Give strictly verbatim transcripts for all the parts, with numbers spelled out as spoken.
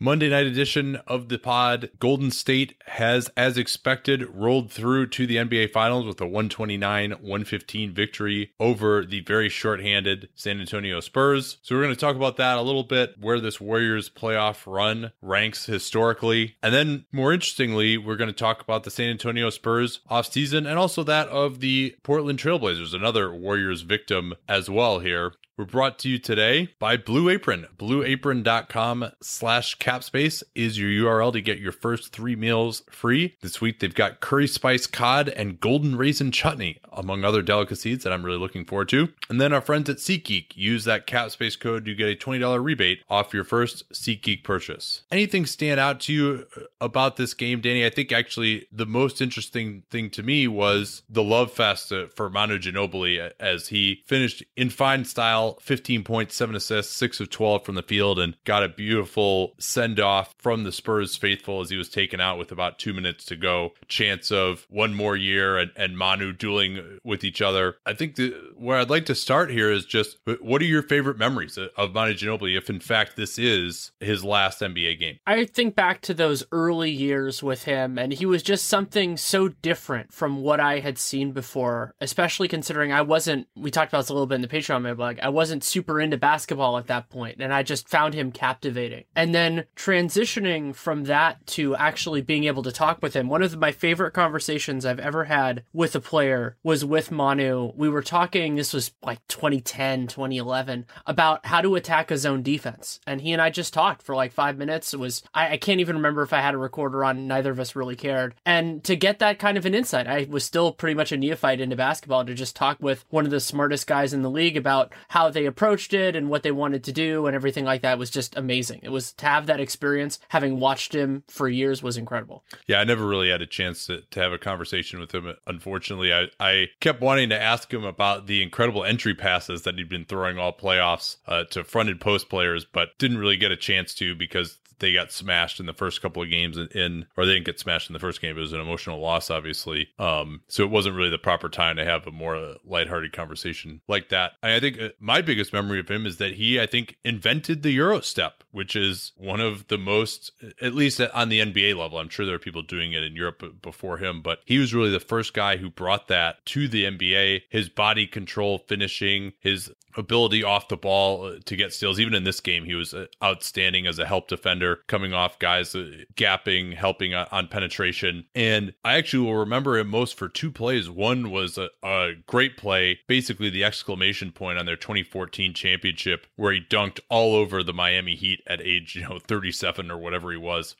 Monday night edition of the pod. Golden State has, as expected, rolled through to the N B A Finals with a one twenty-nine one fifteen victory over the very shorthanded San Antonio Spurs. So we're going to talk about that a little bit, where this Warriors playoff run ranks historically. And then more interestingly, we're going to talk about the San Antonio Spurs offseason and also that of the Portland Trail Blazers, another Warriors victim as well here. We're brought to you today by Blue Apron. Blue Apron dot com slash capspace is your U R L to get your first three meals free. This week, they've got curry spice cod and golden raisin chutney, among other delicacies that I'm really looking forward to. And then our friends at SeatGeek, use that capspace code to get a twenty dollars rebate off your first SeatGeek purchase. Anything stand out to you about this game, Danny? I think actually the most interesting thing to me was the love fest for Manu Ginobili as he finished in fine style. fifteen points, seven assists, six of twelve from the field, and got a beautiful send-off from the Spurs faithful as he was taken out with about two minutes to go. Chance of one more year and, and Manu dueling with each other. I think the, where I'd like to start here is just, what are your favorite memories of Manu Ginobili, if in fact this is his last N B A game? I think back to those early years with him, and he was just something so different from what I had seen before, especially considering I wasn't, we talked about this a little bit in the Patreon, but like, I wasn't super into basketball at that point, and I just found him captivating. And then transitioning from that to actually being able to talk with him, one of my favorite conversations I've ever had with a player was with Manu. We were talking, this was like twenty ten, twenty eleven, about how to attack a zone defense. And he and I just talked for like five minutes. It was, I, I can't even remember if I had a recorder on, neither of us really cared. And to get that kind of an insight, I was still pretty much a neophyte into basketball, to just talk with one of the smartest guys in the league about how they approached it and what they wanted to do and everything like that was just amazing. It was, to have that experience, having watched him for years, was incredible. Yeah, I never really had a chance to, to have a conversation with him. Unfortunately, I, I kept wanting to ask him about the incredible entry passes that he'd been throwing all playoffs uh, to fronted post players, but didn't really get a chance to because they got smashed in the first couple of games in, in, or they didn't get smashed in the first game. It was an emotional loss, obviously. Um, so it wasn't really the proper time to have a more lighthearted conversation like that. I, I think my biggest memory of him is that he, I think, invented the Euro step, which is one of the most, at least on the N B A level. I'm sure there are people doing it in Europe before him, but he was really the first guy who brought that to the N B A. His body control, finishing, his ability off the ball to get steals. Even in this game, he was outstanding as a help defender, coming off guys, uh, gapping, helping uh, on penetration. And I actually will remember him most for two plays. One was a, a great play, basically the exclamation point on their twenty fourteen championship, where he dunked all over the Miami Heat at age, you know, thirty-seven or whatever he was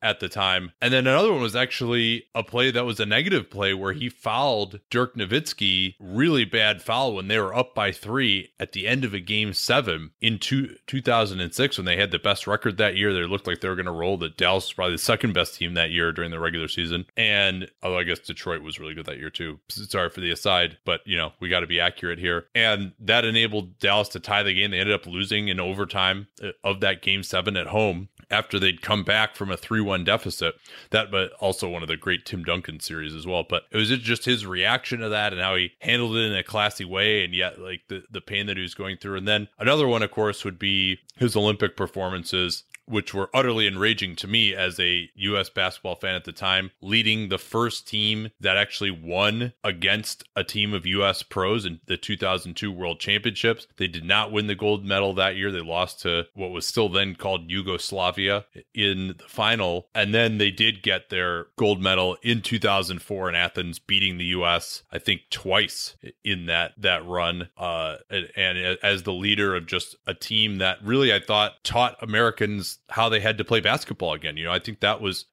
at the time. And then another one was actually a play that was a negative play where he fouled Dirk Nowitzki, really bad foul, when they were up by three at the end of a game seven in two, two thousand six, when they had the best record that year. They looked like they were going to roll. The Dallas was probably the second best team that year during the regular season. And although I guess Detroit was really good that year too. Sorry for the aside, but you know, we got to be accurate here. And that enabled Dallas to tie the game. They ended up losing in overtime of that game seven at home after they'd come back from a three three one deficit. That, but also one of the great Tim Duncan series as well. But it was just his reaction to that and how he handled it in a classy way, and yet like the, the pain that he was going through. And then another one, of course, would be his Olympic performances, which were utterly enraging to me as a U S basketball fan at the time, leading the first team that actually won against a team of U S pros in the two thousand two World Championships. They did not win the gold medal that year. They lost to what was still then called Yugoslavia in the final. And then they did get their gold medal in two thousand four in Athens, beating the U S, I think, twice in that, that run. Uh, and, and as the leader of just a team that really, I thought, taught Americans how they had to play basketball again. You know, I think that was,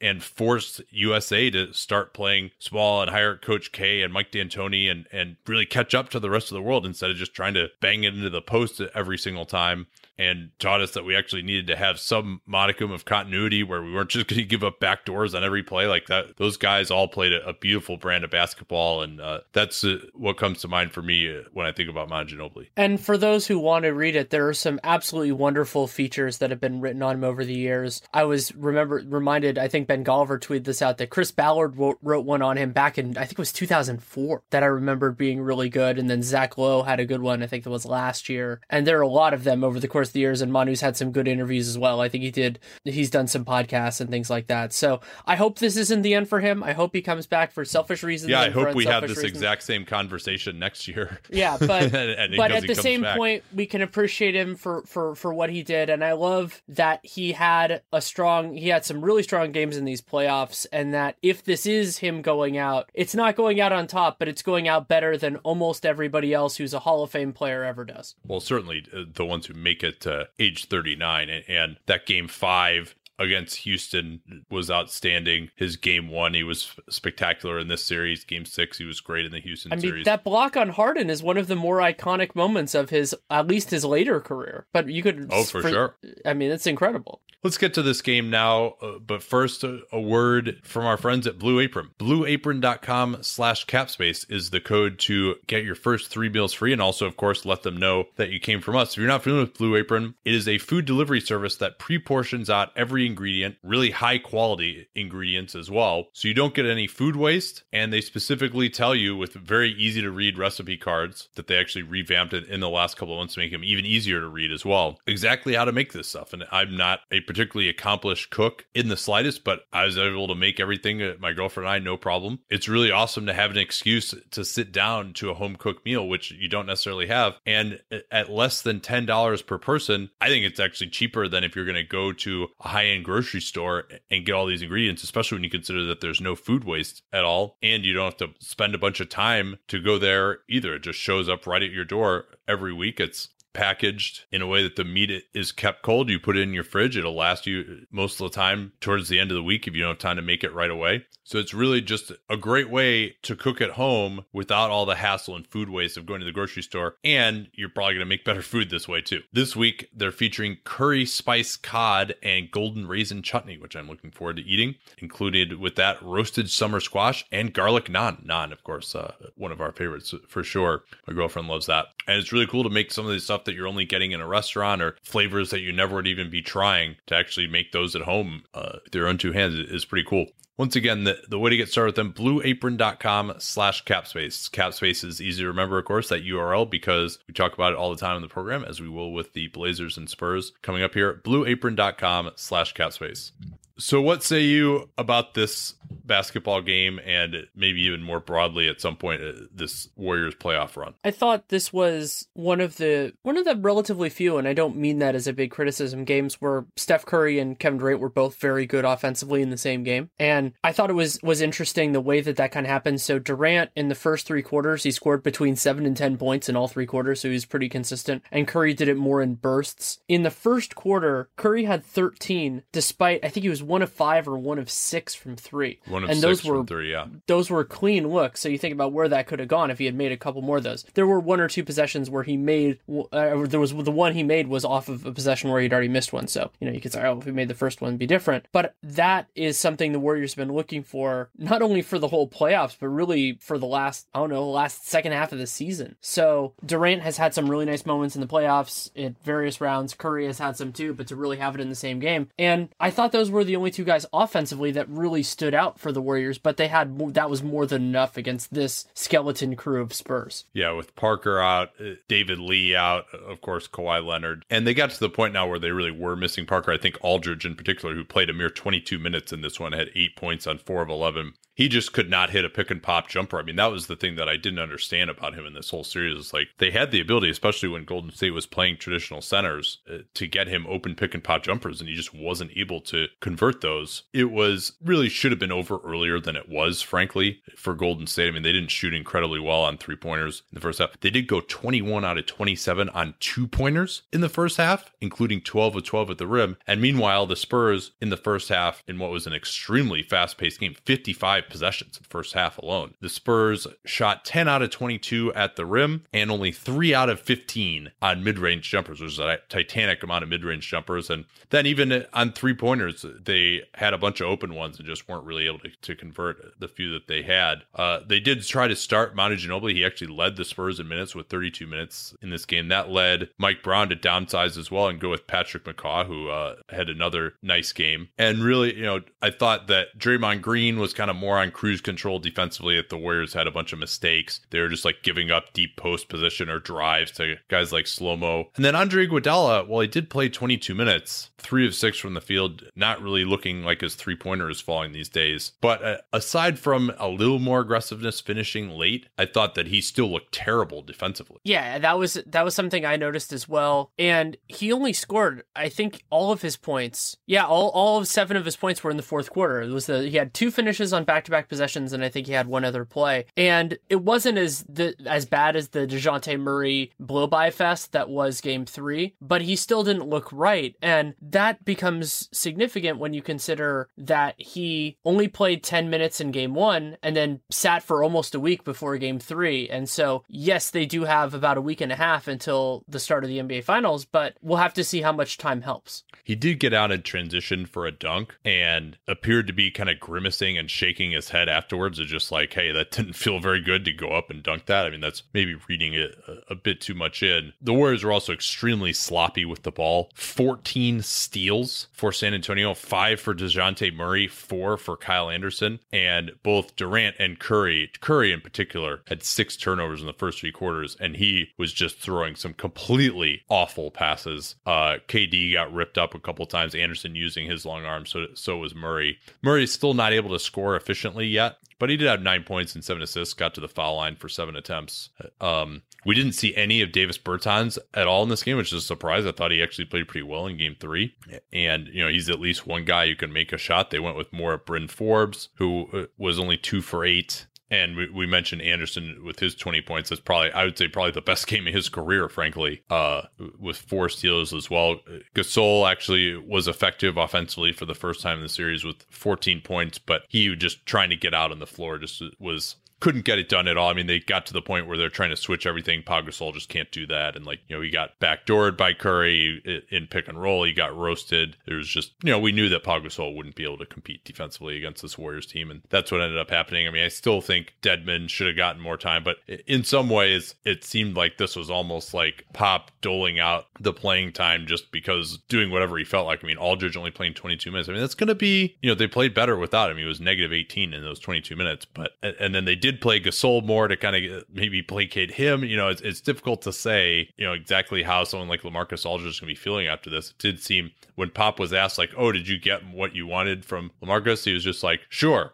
and forced U S A to start playing small and hire Coach K and Mike D'Antoni and, and really catch up to the rest of the world instead of just trying to bang it into the post every single time, and taught us that we actually needed to have some modicum of continuity where we weren't just going to give up backdoors on every play like that. Those guys all played a, a beautiful brand of basketball, and uh, that's uh, what comes to mind for me when I think about Manu Ginobili. And for those who want to read it, there are some absolutely wonderful features that have been written on him over the years. I was remember reminded, I think Ben Golliver tweeted this out, that Chris Ballard w- wrote one on him back in, I think it was two thousand four, that I remembered being really good, and then Zach Lowe had a good one, I think that was last year, and there are a lot of them over the course course of the years, and Manu's had some good interviews as well. I think he did. He's done some podcasts and things like that. So I hope this isn't the end for him. I hope he comes back for selfish reasons. Yeah, I hope we have this reasons. exact same conversation next year. Yeah, but and, but at the same back. point, we can appreciate him for, for, for what he did. And I love that he had a strong, he had some really strong games in these playoffs, and that if this is him going out, it's not going out on top, but it's going out better than almost everybody else who's a Hall of Fame player ever does. Well, certainly the ones who make it to age thirty-nine, and that game five against Houston was outstanding. His game one, he was spectacular in this series. Game six, he was great in the Houston I mean, series. That block on Harden is one of the more iconic moments of his, at least his later career. But you could... Oh, for, for sure. I mean, it's incredible. Let's get to this game now. Uh, but first, a, a word from our friends at Blue Apron. Blue Apron dot com slash Capspace is the code to get your first three meals free. And also, of course, let them know that you came from us. If you're not familiar with Blue Apron, it is a food delivery service that pre-portions out every ingredient, really high quality ingredients as well, so you don't get any food waste. And they specifically tell you with very easy to read recipe cards that they actually revamped it in the last couple of months to make them even easier to read as well, exactly how to make this stuff. And I'm not a particularly accomplished cook in the slightest, but I was able to make everything, my girlfriend and I, no problem. It's really awesome to have an excuse to sit down to a home cooked meal, which you don't necessarily have. And at less than ten dollars per person, I think it's actually cheaper than if you're going to go to a high end grocery store and get all these ingredients, especially when you consider that there's no food waste at all, and you don't have to spend a bunch of time to go there either. It just shows up right at your door every week. It's packaged in a way that the meat is kept cold. You put it in your fridge, it'll last you most of the time towards the end of the week if you don't have time to make it right away. So it's really just a great way to cook at home without all the hassle and food waste of going to the grocery store, and you're probably going to make better food this way too. This week they're featuring curry spice cod and golden raisin chutney, which I'm looking forward to eating. Included with that, roasted summer squash and garlic naan. Naan, of course, uh, one of our favorites for sure. My girlfriend loves that. And it's really cool to make some of this stuff that you're only getting in a restaurant, or flavors that you never would even be trying, to actually make those at home uh, with your own two hands is pretty cool. Once again, the, the way to get started with them, blue apron dot com slash Capspace. Capspace is easy to remember, of course, that U R L, because we talk about it all the time in the program, as we will with the Blazers and Spurs coming up here. blue apron dot com slash Capspace. So what say you about this basketball game, and maybe even more broadly at some point, uh, this Warriors playoff run? I thought this was one of the one of the relatively few, and I don't mean that as a big criticism, games where Steph Curry and Kevin Durant were both very good offensively in the same game. And I thought it was was interesting the way that that kind of happened. So Durant, in the first three quarters, he scored between seven and ten points in all three quarters, so he was pretty consistent. And Curry did it more in bursts. In the first quarter, Curry had thirteen, despite, I think he was one of five or one of six from three. One of and six those were, from three, yeah. Those were clean looks. So you think about where that could have gone if he had made a couple more of those. There were one or two possessions where he made, uh, there was the one he made was off of a possession where he'd already missed one. So, you know, you could say, oh, if he made the first one, it'd be different. But that is something the Warriors have been looking for, not only for the whole playoffs, but really for the last, I don't know, last second half of the season. So Durant has had some really nice moments in the playoffs at various rounds. Curry has had some too, but to really have it in the same game. And I thought those were the only two guys offensively that really stood out for the Warriors, but they had more, that was more than enough against this skeleton crew of Spurs. Yeah, with Parker out, David Lee out, of course, Kawhi Leonard. And they got to the point now where they really were missing Parker. I think Aldridge in particular, who played a mere twenty-two minutes in this one, had eight points on four of eleven. He just could not hit a pick and pop jumper. I mean, that was the thing that I didn't understand about him in this whole series. It's like they had the ability, especially when Golden State was playing traditional centers, uh, to get him open pick and pop jumpers, and he just wasn't able to convert those. It was really should have been over earlier than it was, frankly, for Golden State. I mean, they didn't shoot incredibly well on three pointers in the first half. They did go twenty-one out of twenty-seven on two pointers in the first half, including twelve of twelve at the rim. And meanwhile, the Spurs in the first half, in what was an extremely fast paced game, fifty-five possessions in the first half alone. The Spurs shot ten out of twenty-two at the rim and only three out of fifteen on mid-range jumpers, which is a titanic amount of mid-range jumpers. And then even on three pointers, they had a bunch of open ones and just weren't really able to to convert the few that they had. Uh, they did try to start Manu Ginobili. He actually led the Spurs in minutes with thirty-two minutes in this game. That led Mike Brown to downsize as well and go with Patrick McCaw, who uh, had another nice game. And really, you know, I thought that Draymond Green was kind of more on cruise control defensively. That the Warriors had a bunch of mistakes. They were just like giving up deep post position or drives to guys like Slow-Mo. And then Andre Iguodala, while he did play twenty-two minutes, three of six from the field, not really looking like his three-pointer is falling these days. But uh, aside from a little more aggressiveness finishing late, I thought that he still looked terrible defensively. Yeah, that was that was something I noticed as well. And he only scored, I think, all of his points. Yeah, all, all of seven of his points were in the fourth quarter. It was the, he had two finishes on back-to-back possessions, and I think he had one other play. And it wasn't as the, as bad as the DeJounte Murray blow-by fest that was game three, but he still didn't look right. And that becomes significant when you consider that he only played ten minutes in game one and then sat for almost a week before game three. And so, yes, they do have about a week and a half until the start of the N B A Finals, but we'll have to see how much time helps. He did get out in transition for a dunk and appeared to be kind of grimacing and shaking his head afterwards. It's just like, hey, that didn't feel very good to go up and dunk that. I mean, that's maybe reading it a, a bit too much in. The Warriors were also extremely sloppy with the ball. fourteen steals for San Antonio, five for DeJounte Murray, four for Kyle Anderson, and both Durant and Curry, Curry in particular, had six turnovers in the first three quarters, and he was just throwing some completely awful passes. Uh, K D got ripped up a couple times, Anderson using his long arm, so, so was Murray. Murray's still not able to score efficiently yet, but he did have nine points and seven assists, got to the foul line for seven attempts. Um, we didn't see any of Davis Bertans at all in this game, which is a surprise. I thought he actually played pretty well in game three. And, you know, he's at least one guy who can make a shot. They went with more of Bryn Forbes, who was only two for eight. And we, we mentioned Anderson with his twenty points. That's probably, I would say, probably the best game of his career, frankly, uh, with four steals as well. Gasol actually was effective offensively for the first time in the series with fourteen points, but he was just trying to get out on the floor, just was... couldn't get it done at all. I mean, they got to the point where they're trying to switch everything. Pau Gasol just can't do that. And, like, you know, he got backdoored by Curry in pick and roll. He got roasted. There was just, you know, we knew that Pau Gasol wouldn't be able to compete defensively against this Warriors team. And that's what ended up happening. I mean, I still think Dedmon should have gotten more time, but in some ways, it seemed like this was almost like Pop doling out the playing time just because doing whatever he felt like. I mean, Aldridge only playing twenty-two minutes. I mean, that's going to be, you know, they played better without him. He was negative eighteen in those twenty-two minutes, but, and then they did. did play Gasol more to kind of maybe placate him. You know, it's, it's difficult to say, you know, exactly how someone like LaMarcus Aldridge is going to be feeling after this. It did seem when Pop was asked, like, oh, did you get what you wanted from LaMarcus? He was just like, sure,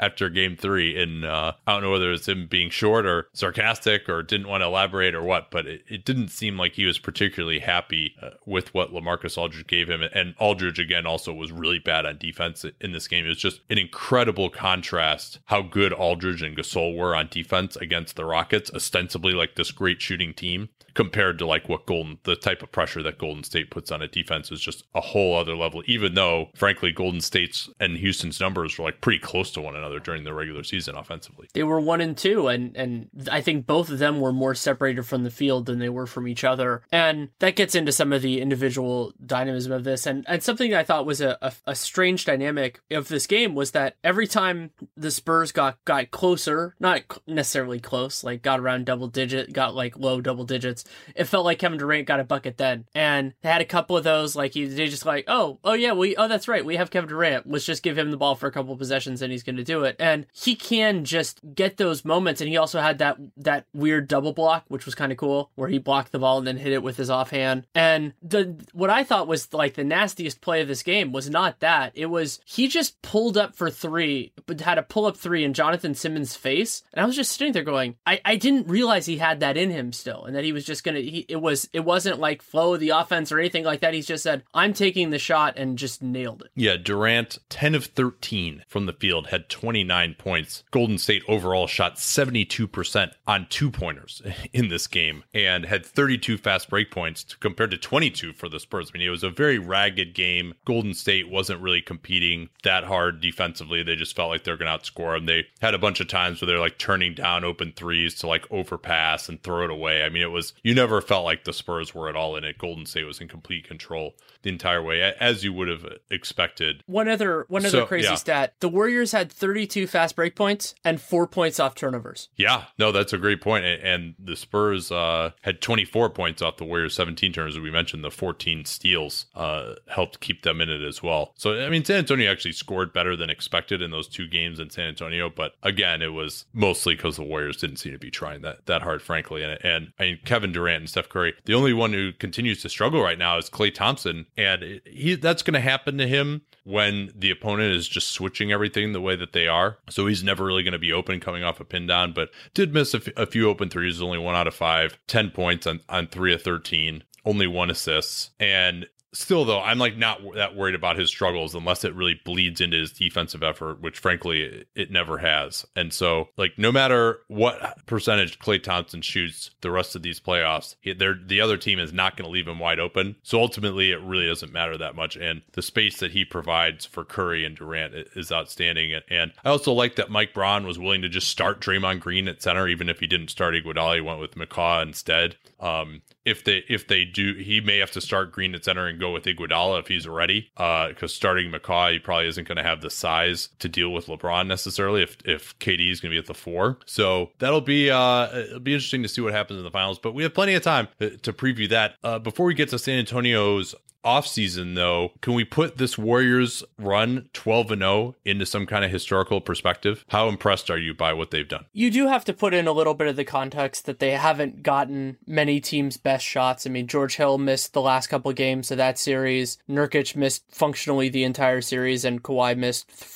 after game three. And uh, I don't know whether it's him being short or sarcastic or didn't want to elaborate or what, but it, it didn't seem like he was particularly happy uh, with what LaMarcus Aldridge gave him. And Aldridge, again, also was really bad on defense in this game. It was just an incredible contrast how good Aldridge and Gasol were on defense against the Rockets, ostensibly like this great shooting team, compared to like what Golden, the type of pressure that Golden State puts on a defense is just a whole other level, even though frankly Golden State's and Houston's numbers were like pretty close to one another during the regular season offensively. They were one and two, and and I think both of them were more separated from the field than they were from each other, and that gets into some of the individual dynamism of this, and, and something that I thought was a, a, a strange dynamic of this game was that every time the Spurs got, got close, not necessarily close, like got around double digit, got like low double digits, it felt like Kevin Durant got a bucket then, and they had a couple of those, like he they just like, oh, oh yeah, we, oh that's right, we have Kevin Durant, let's just give him the ball for a couple of possessions and he's going to do it, and he can just get those moments, and he also had that that weird double block, which was kind of cool, where he blocked the ball and then hit it with his offhand, and the what I thought was like the nastiest play of this game was not that, it was he just pulled up for three, but had a pull up three in Jonathan Simmons' face, and I was just sitting there going, I, I didn't realize he had that in him still, and that he was just gonna he it was it wasn't like flow of the offense or anything like that. He's just said, I'm taking the shot, and just nailed it. Yeah, Durant ten of thirteen from the field, had twenty-nine points. Golden State overall shot seventy-two percent on two pointers in this game and had thirty-two fast break points compared to twenty-two for the Spurs. I mean, it was a very ragged game. Golden State wasn't really competing that hard defensively. They just felt like they're gonna outscore them. They had a bunch of times where they're like turning down open threes to like overpass and throw it away. I mean, it was you never felt like the Spurs were at all in it. Golden State was in complete control the entire way, as you would have expected. One other one other so, crazy yeah. stat. The Warriors had thirty-two fast break points and four points off turnovers. Yeah, no, that's a great point. And the Spurs uh, had twenty-four points off the Warriors, seventeen turnovers. We mentioned the fourteen steals uh, helped keep them in it as well. So, I mean, San Antonio actually scored better than expected in those two games in San Antonio. But again, it was mostly because the Warriors didn't seem to be trying that, that hard, frankly. And, and I mean, Kevin Durant and Steph Curry, the only one who continues to struggle right now is Klay Thompson. And he, that's going to happen to him when the opponent is just switching everything the way that they are. So he's never really going to be open coming off a pin down, but did miss a, f- a few open threes, only one out of five, ten points on, on three of thirteen, only one assists. And still, though, I'm like not that worried about his struggles unless it really bleeds into his defensive effort, which frankly it never has. And so, like, no matter what percentage Klay Thompson shoots the rest of these playoffs, the other team is not going to leave him wide open. So ultimately, it really doesn't matter that much. And the space that he provides for Curry and Durant is outstanding. And I also like that Mike Brown was willing to just start Draymond Green at center, even if he didn't start Iguodala, he went with McCaw instead. Um, if they if they do, he may have to start Green at center and go with Iguodala if he's ready, uh, because starting McCaw, he probably isn't going to have the size to deal with LeBron necessarily if if K D is going to be at the four. So that'll be uh, it'll be interesting to see what happens in the finals. But we have plenty of time to preview that. Uh, before we get to San Antonio's offseason, though, can we put this Warriors run twelve and oh into some kind of historical perspective? How impressed are you by what they've done? You do have to put in a little bit of the context that they haven't gotten many teams' best shots. I mean, George Hill missed the last couple of games of that series. Nurkic missed functionally the entire series, and Kawhi missed th-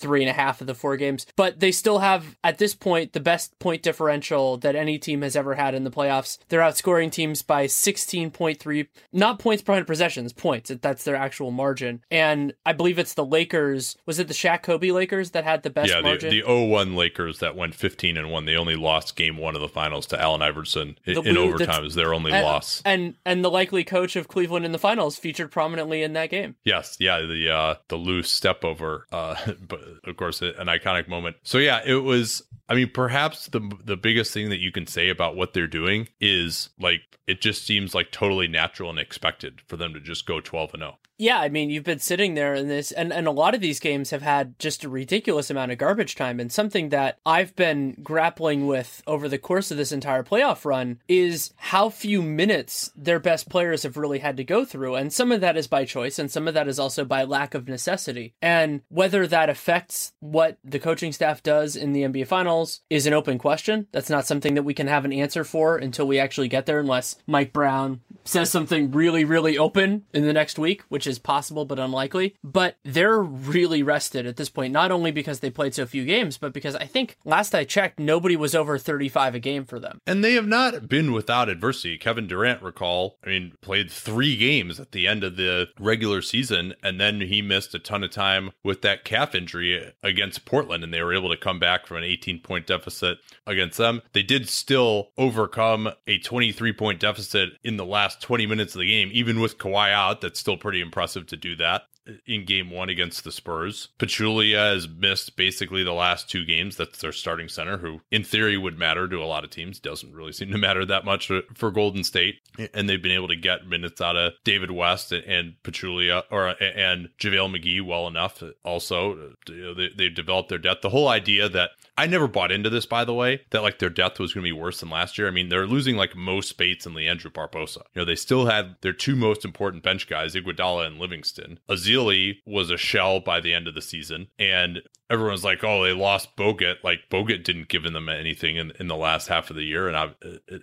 three and a half of the four games, but they still have at this point the best point differential that any team has ever had in the playoffs. They're outscoring teams by sixteen point three, not points per one hundred possessions, points. That's their actual margin. And I believe it's the Lakers. Was it the Shaq Kobe Lakers that had the best yeah, margin? Yeah, the oh one Lakers that went fifteen and one. They only lost game one of the finals to Allen Iverson in, the, in overtime is their only and, loss. And and the likely coach of Cleveland in the finals featured prominently in that game. Yes. Yeah. The, uh, the loose step over, uh, but of course, an iconic moment. So yeah, it was, I mean, perhaps the the biggest thing that you can say about what they're doing is, like, it just seems like totally natural and expected for them to just go twelve and oh. Yeah, I mean, you've been sitting there in this, and, and a lot of these games have had just a ridiculous amount of garbage time. And something that I've been grappling with over the course of this entire playoff run is how few minutes their best players have really had to go through. And some of that is by choice, and some of that is also by lack of necessity. And whether that affects what the coaching staff does in the N B A Finals is an open question. That's not something that we can have an answer for until we actually get there, unless Mike Brown says something really, really open in the next week, which is possible but unlikely. But they're really rested at this point, not only because they played so few games, but because I think last I checked, nobody was over thirty-five a game for them. And they have not been without adversity. Kevin Durant, recall, I mean, played three games at the end of the regular season, and then he missed a ton of time with that calf injury against Portland, and they were able to come back from an eighteen-point deficit against them. They did still overcome a twenty-three-point deficit in the last twenty minutes of the game, even with Kawhi out. That's still pretty impressive. Impressive to do that in game one against the Spurs. Pachulia has missed basically the last two games. That's their starting center, who in theory would matter to a lot of teams. Doesn't really seem to matter that much for Golden State. And they've been able to get minutes out of David West and Pachulia or and JaVale McGee well enough. Also, you know, they, they've developed their depth. The whole idea that I never bought into this, by the way, that like their depth was going to be worse than last year. I mean, they're losing like Mo Spates and Leandro Barbosa. You know, they still had their two most important bench guys, Iguodala and Livingston. Azil was a shell by the end of the season, and everyone's like, oh, they lost Bogut. Like, Bogut didn't give them anything in, in the last half of the year and I,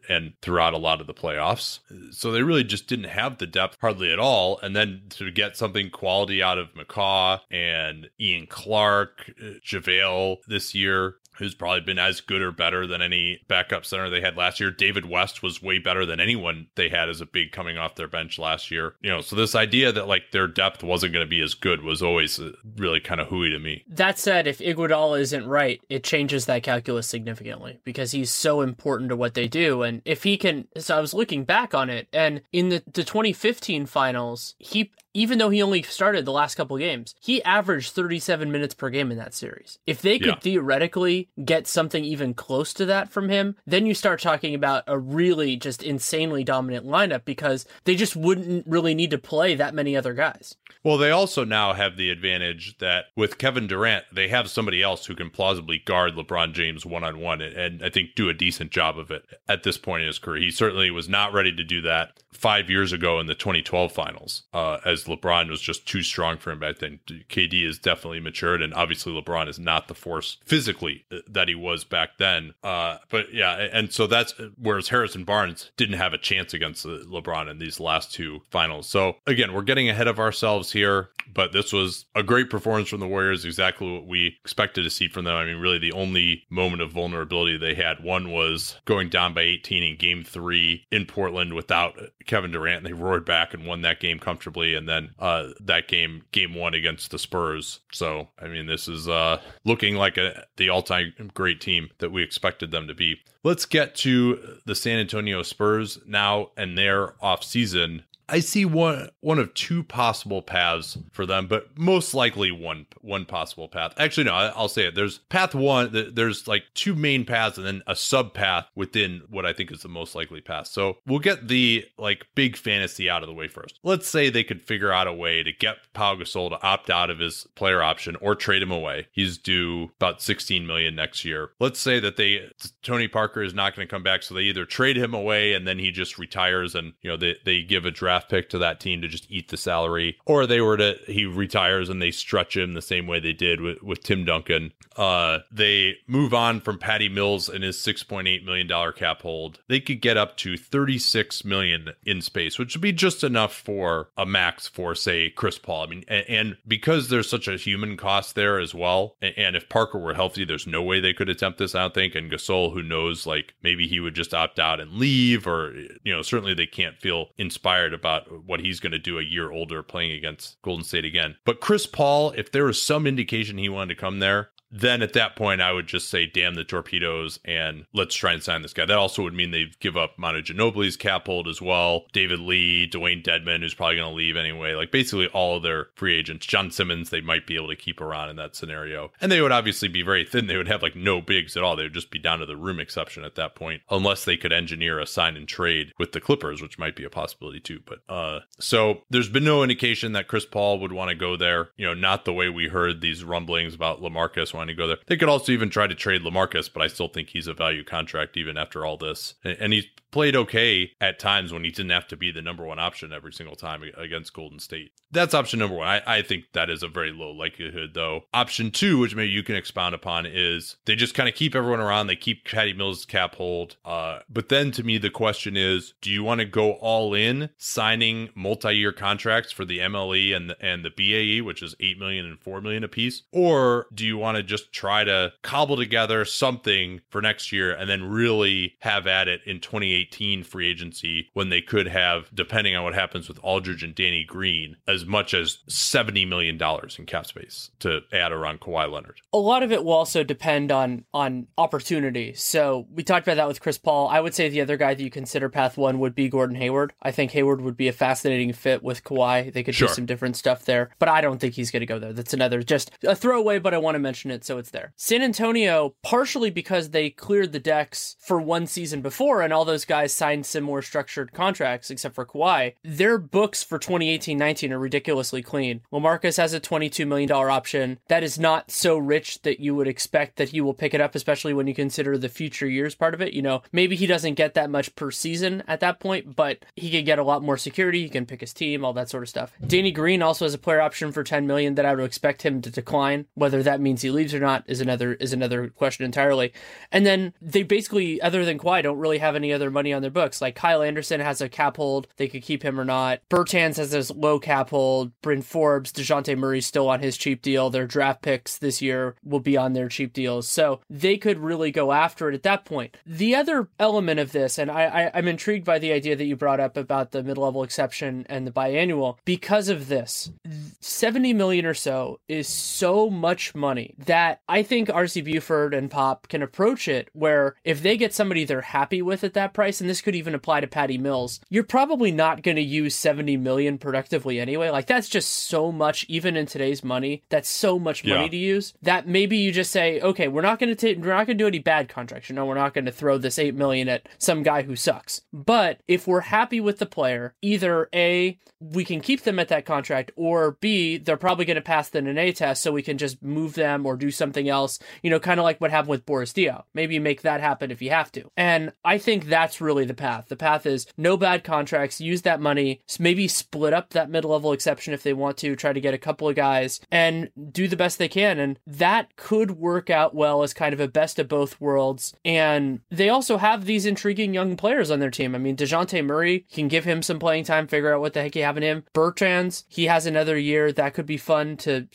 and throughout a lot of the playoffs. So they really just didn't have the depth hardly at all. And then to get something quality out of McCaw and Ian Clark, JaVale this year, who's probably been as good or better than any backup center they had last year. David West was way better than anyone they had as a big coming off their bench last year. You know, so this idea that like their depth wasn't going to be as good was always really kind of hooey to me. That said, if Iguodala isn't right, it changes that calculus significantly because he's so important to what they do. And if he can, so I was looking back on it, and in the, the twenty fifteen finals, he even though he only started the last couple games, he averaged thirty-seven minutes per game in that series. If they could yeah. theoretically get something even close to that from him, then you start talking about a really just insanely dominant lineup, because they just wouldn't really need to play that many other guys. Well, they also now have the advantage that with Kevin Durant, they have somebody else who can plausibly guard LeBron James one-on-one, and, and I think do a decent job of it at this point in his career. He certainly was not ready to do that five years ago in the twenty twelve finals, uh, as LeBron was just too strong for him back then. K D has definitely matured, and obviously LeBron is not the force physically that he was back then. Uh, but yeah, and so that's whereas Harrison Barnes didn't have a chance against LeBron in these last two finals. So again, we're getting ahead of ourselves here, but this was a great performance from the Warriors, exactly what we expected to see from them. I mean, really the only moment of vulnerability they had, one was going down by eighteen in game three in Portland without Kevin Durant, and they roared back and won that game comfortably, and then uh, that game, game one against the Spurs. So, I mean, this is uh, looking like a, the all-time great team that we expected them to be. Let's get to the San Antonio Spurs now and their offseason. I see one one of two possible paths for them, but most likely one one possible path. Actually, no, I, I'll say it. There's path one. Th- there's like two main paths and then a sub path within what I think is the most likely path. So we'll get the like big fantasy out of the way first. Let's say they could figure out a way to get Pau Gasol to opt out of his player option or trade him away. He's due about sixteen million dollars next year. Let's say that they Tony Parker is not going to come back, so they either trade him away and then he just retires, and you know they they give a draft pick to that team to just eat the salary, or they were to he retires and they stretch him the same way they did with, with Tim Duncan. Uh, they move on from Patty Mills and his six point eight million dollars cap hold. They could get up to thirty-six million dollars in space, which would be just enough for a max for, say, Chris Paul. I mean, and, and because there's such a human cost there as well, and, and if Parker were healthy, there's no way they could attempt this, I don't think. And Gasol, who knows, like maybe he would just opt out and leave, or you know, certainly they can't feel inspired about what he's going to do a year older playing against Golden State again. But Chris Paul, if there was some indication he wanted to come there, then at that point, I would just say, damn the torpedoes and let's try and sign this guy. That also would mean they give up Manu Ginobili's cap hold as well. David Lee, Dwayne Dedman, who's probably going to leave anyway. Like basically all of their free agents. John Simmons, they might be able to keep around in that scenario. And they would obviously be very thin. They would have like no bigs at all. They would just be down to the room exception at that point, unless they could engineer a sign and trade with the Clippers, which might be a possibility too. But uh, so there's been no indication that Chris Paul would want to go there. You know, not the way we heard these rumblings about LaMarcus wanting to go there. They could also even try to trade LaMarcus, but I still think he's a value contract even after all this. And, and he's played okay at times when he didn't have to be the number one option every single time against Golden State. That's option number one. I, I think that is a very low likelihood, though. Option two, which maybe you can expound upon, is they just kind of keep everyone around. They keep Patty Mills' cap hold. Uh, but then to me, the question is, do you want to go all in signing multi-year contracts for the M L E and the, and the B A E, which is eight million dollars and four million dollars a piece? Or do you want to just try to cobble together something for next year and then really have at it in twenty eighteen free agency, when they could have, depending on what happens with Aldridge and Danny Green, as much as seventy million dollars in cap space to add around Kawhi Leonard? A lot of it will also depend on on opportunity. So we talked about that with Chris Paul. I would say the other guy that you consider path one would be Gordon Hayward. I think Hayward would be a fascinating fit with Kawhi. They could sure. do some different stuff there, but I don't think he's going to go there. That's another just a throwaway, but I want to mention it, so it's there. San Antonio, partially because they cleared the decks for one season before and all those guys signed similar structured contracts except for Kawhi, their books for twenty eighteen nineteen are ridiculously clean. LaMarcus has a twenty-two million dollars option. That is not so rich that you would expect that he will pick it up, especially when you consider the future years part of it. You know, maybe he doesn't get that much per season at that point, but he can get a lot more security. He can pick his team, all that sort of stuff. Danny Green also has a player option for ten million dollars that I would expect him to decline. Whether that means he He leaves or not is another is another question entirely. And then they basically, other than Kawhi, don't really have any other money on their books. Like Kyle Anderson has a cap hold, they could keep him or not. Bertans has this low cap hold. Bryn Forbes, DeJounte Murray still on his cheap deal. Their draft picks this year will be on their cheap deals, so they could really go after it at that point. The other element of this, and I, I I'm intrigued by the idea that you brought up about the mid-level exception and the biannual because of this. seventy million or so is so much money that that I think R C Buford and Pop can approach it where if they get somebody they're happy with at that price, and this could even apply to Patty Mills, you're probably not going to use seventy million productively anyway. Like, that's just so much, even in today's money, that's so much money yeah. to use, that maybe you just say, okay, we're not going to take, we're not going to do any bad contracts. You know, we're not going to throw this eight million at some guy who sucks. But if we're happy with the player, either A, we can keep them at that contract, or B, they're probably going to pass the N A test, so we can just move them or do something else, you know, kind of like what happened with Boris Diaw. Maybe you make that happen if you have to. And I think that's really the path. The path is no bad contracts, use that money, maybe split up that mid-level exception if they want to, try to get a couple of guys and do the best they can. And that could work out well as kind of a best of both worlds. And they also have these intriguing young players on their team. I mean, DeJounte Murray, can give him some playing time, figure out what the heck you have in him. Bertans, he has another year. That could be fun to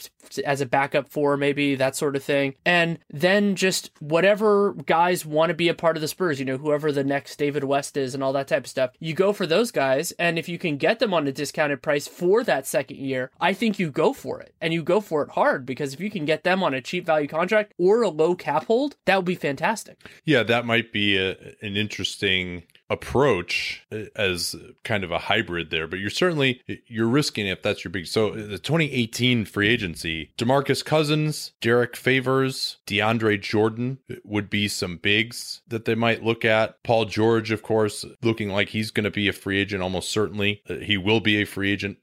as a backup for maybe, that sort of thing. And then just whatever guys want to be a part of the Spurs, you know, whoever the next David West is and all that type of stuff, you go for those guys. And if you can get them on a discounted price for that second year, I think you go for it, and you go for it hard, because if you can get them on a cheap value contract or a low cap hold, that would be fantastic. Yeah, that might be a, an interesting approach as kind of a hybrid there, but you're certainly you're risking it if that's your big. So the twenty eighteen free agency, DeMarcus Cousins, Derek Favors, DeAndre Jordan would be some bigs that they might look at. Paul George, of course, looking like he's going to be a free agent, almost certainly he will be a free agent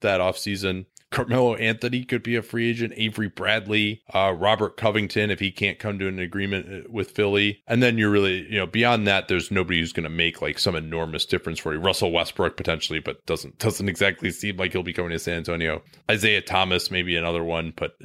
that offseason. Carmelo Anthony could be a free agent, Avery Bradley, uh, Robert Covington, if he can't come to an agreement with Philly. And then you're really, you know, beyond that, there's nobody who's going to make like some enormous difference for you. Russell Westbrook potentially, but doesn't doesn't exactly seem like he'll be coming to San Antonio. Isaiah Thomas, maybe another one, but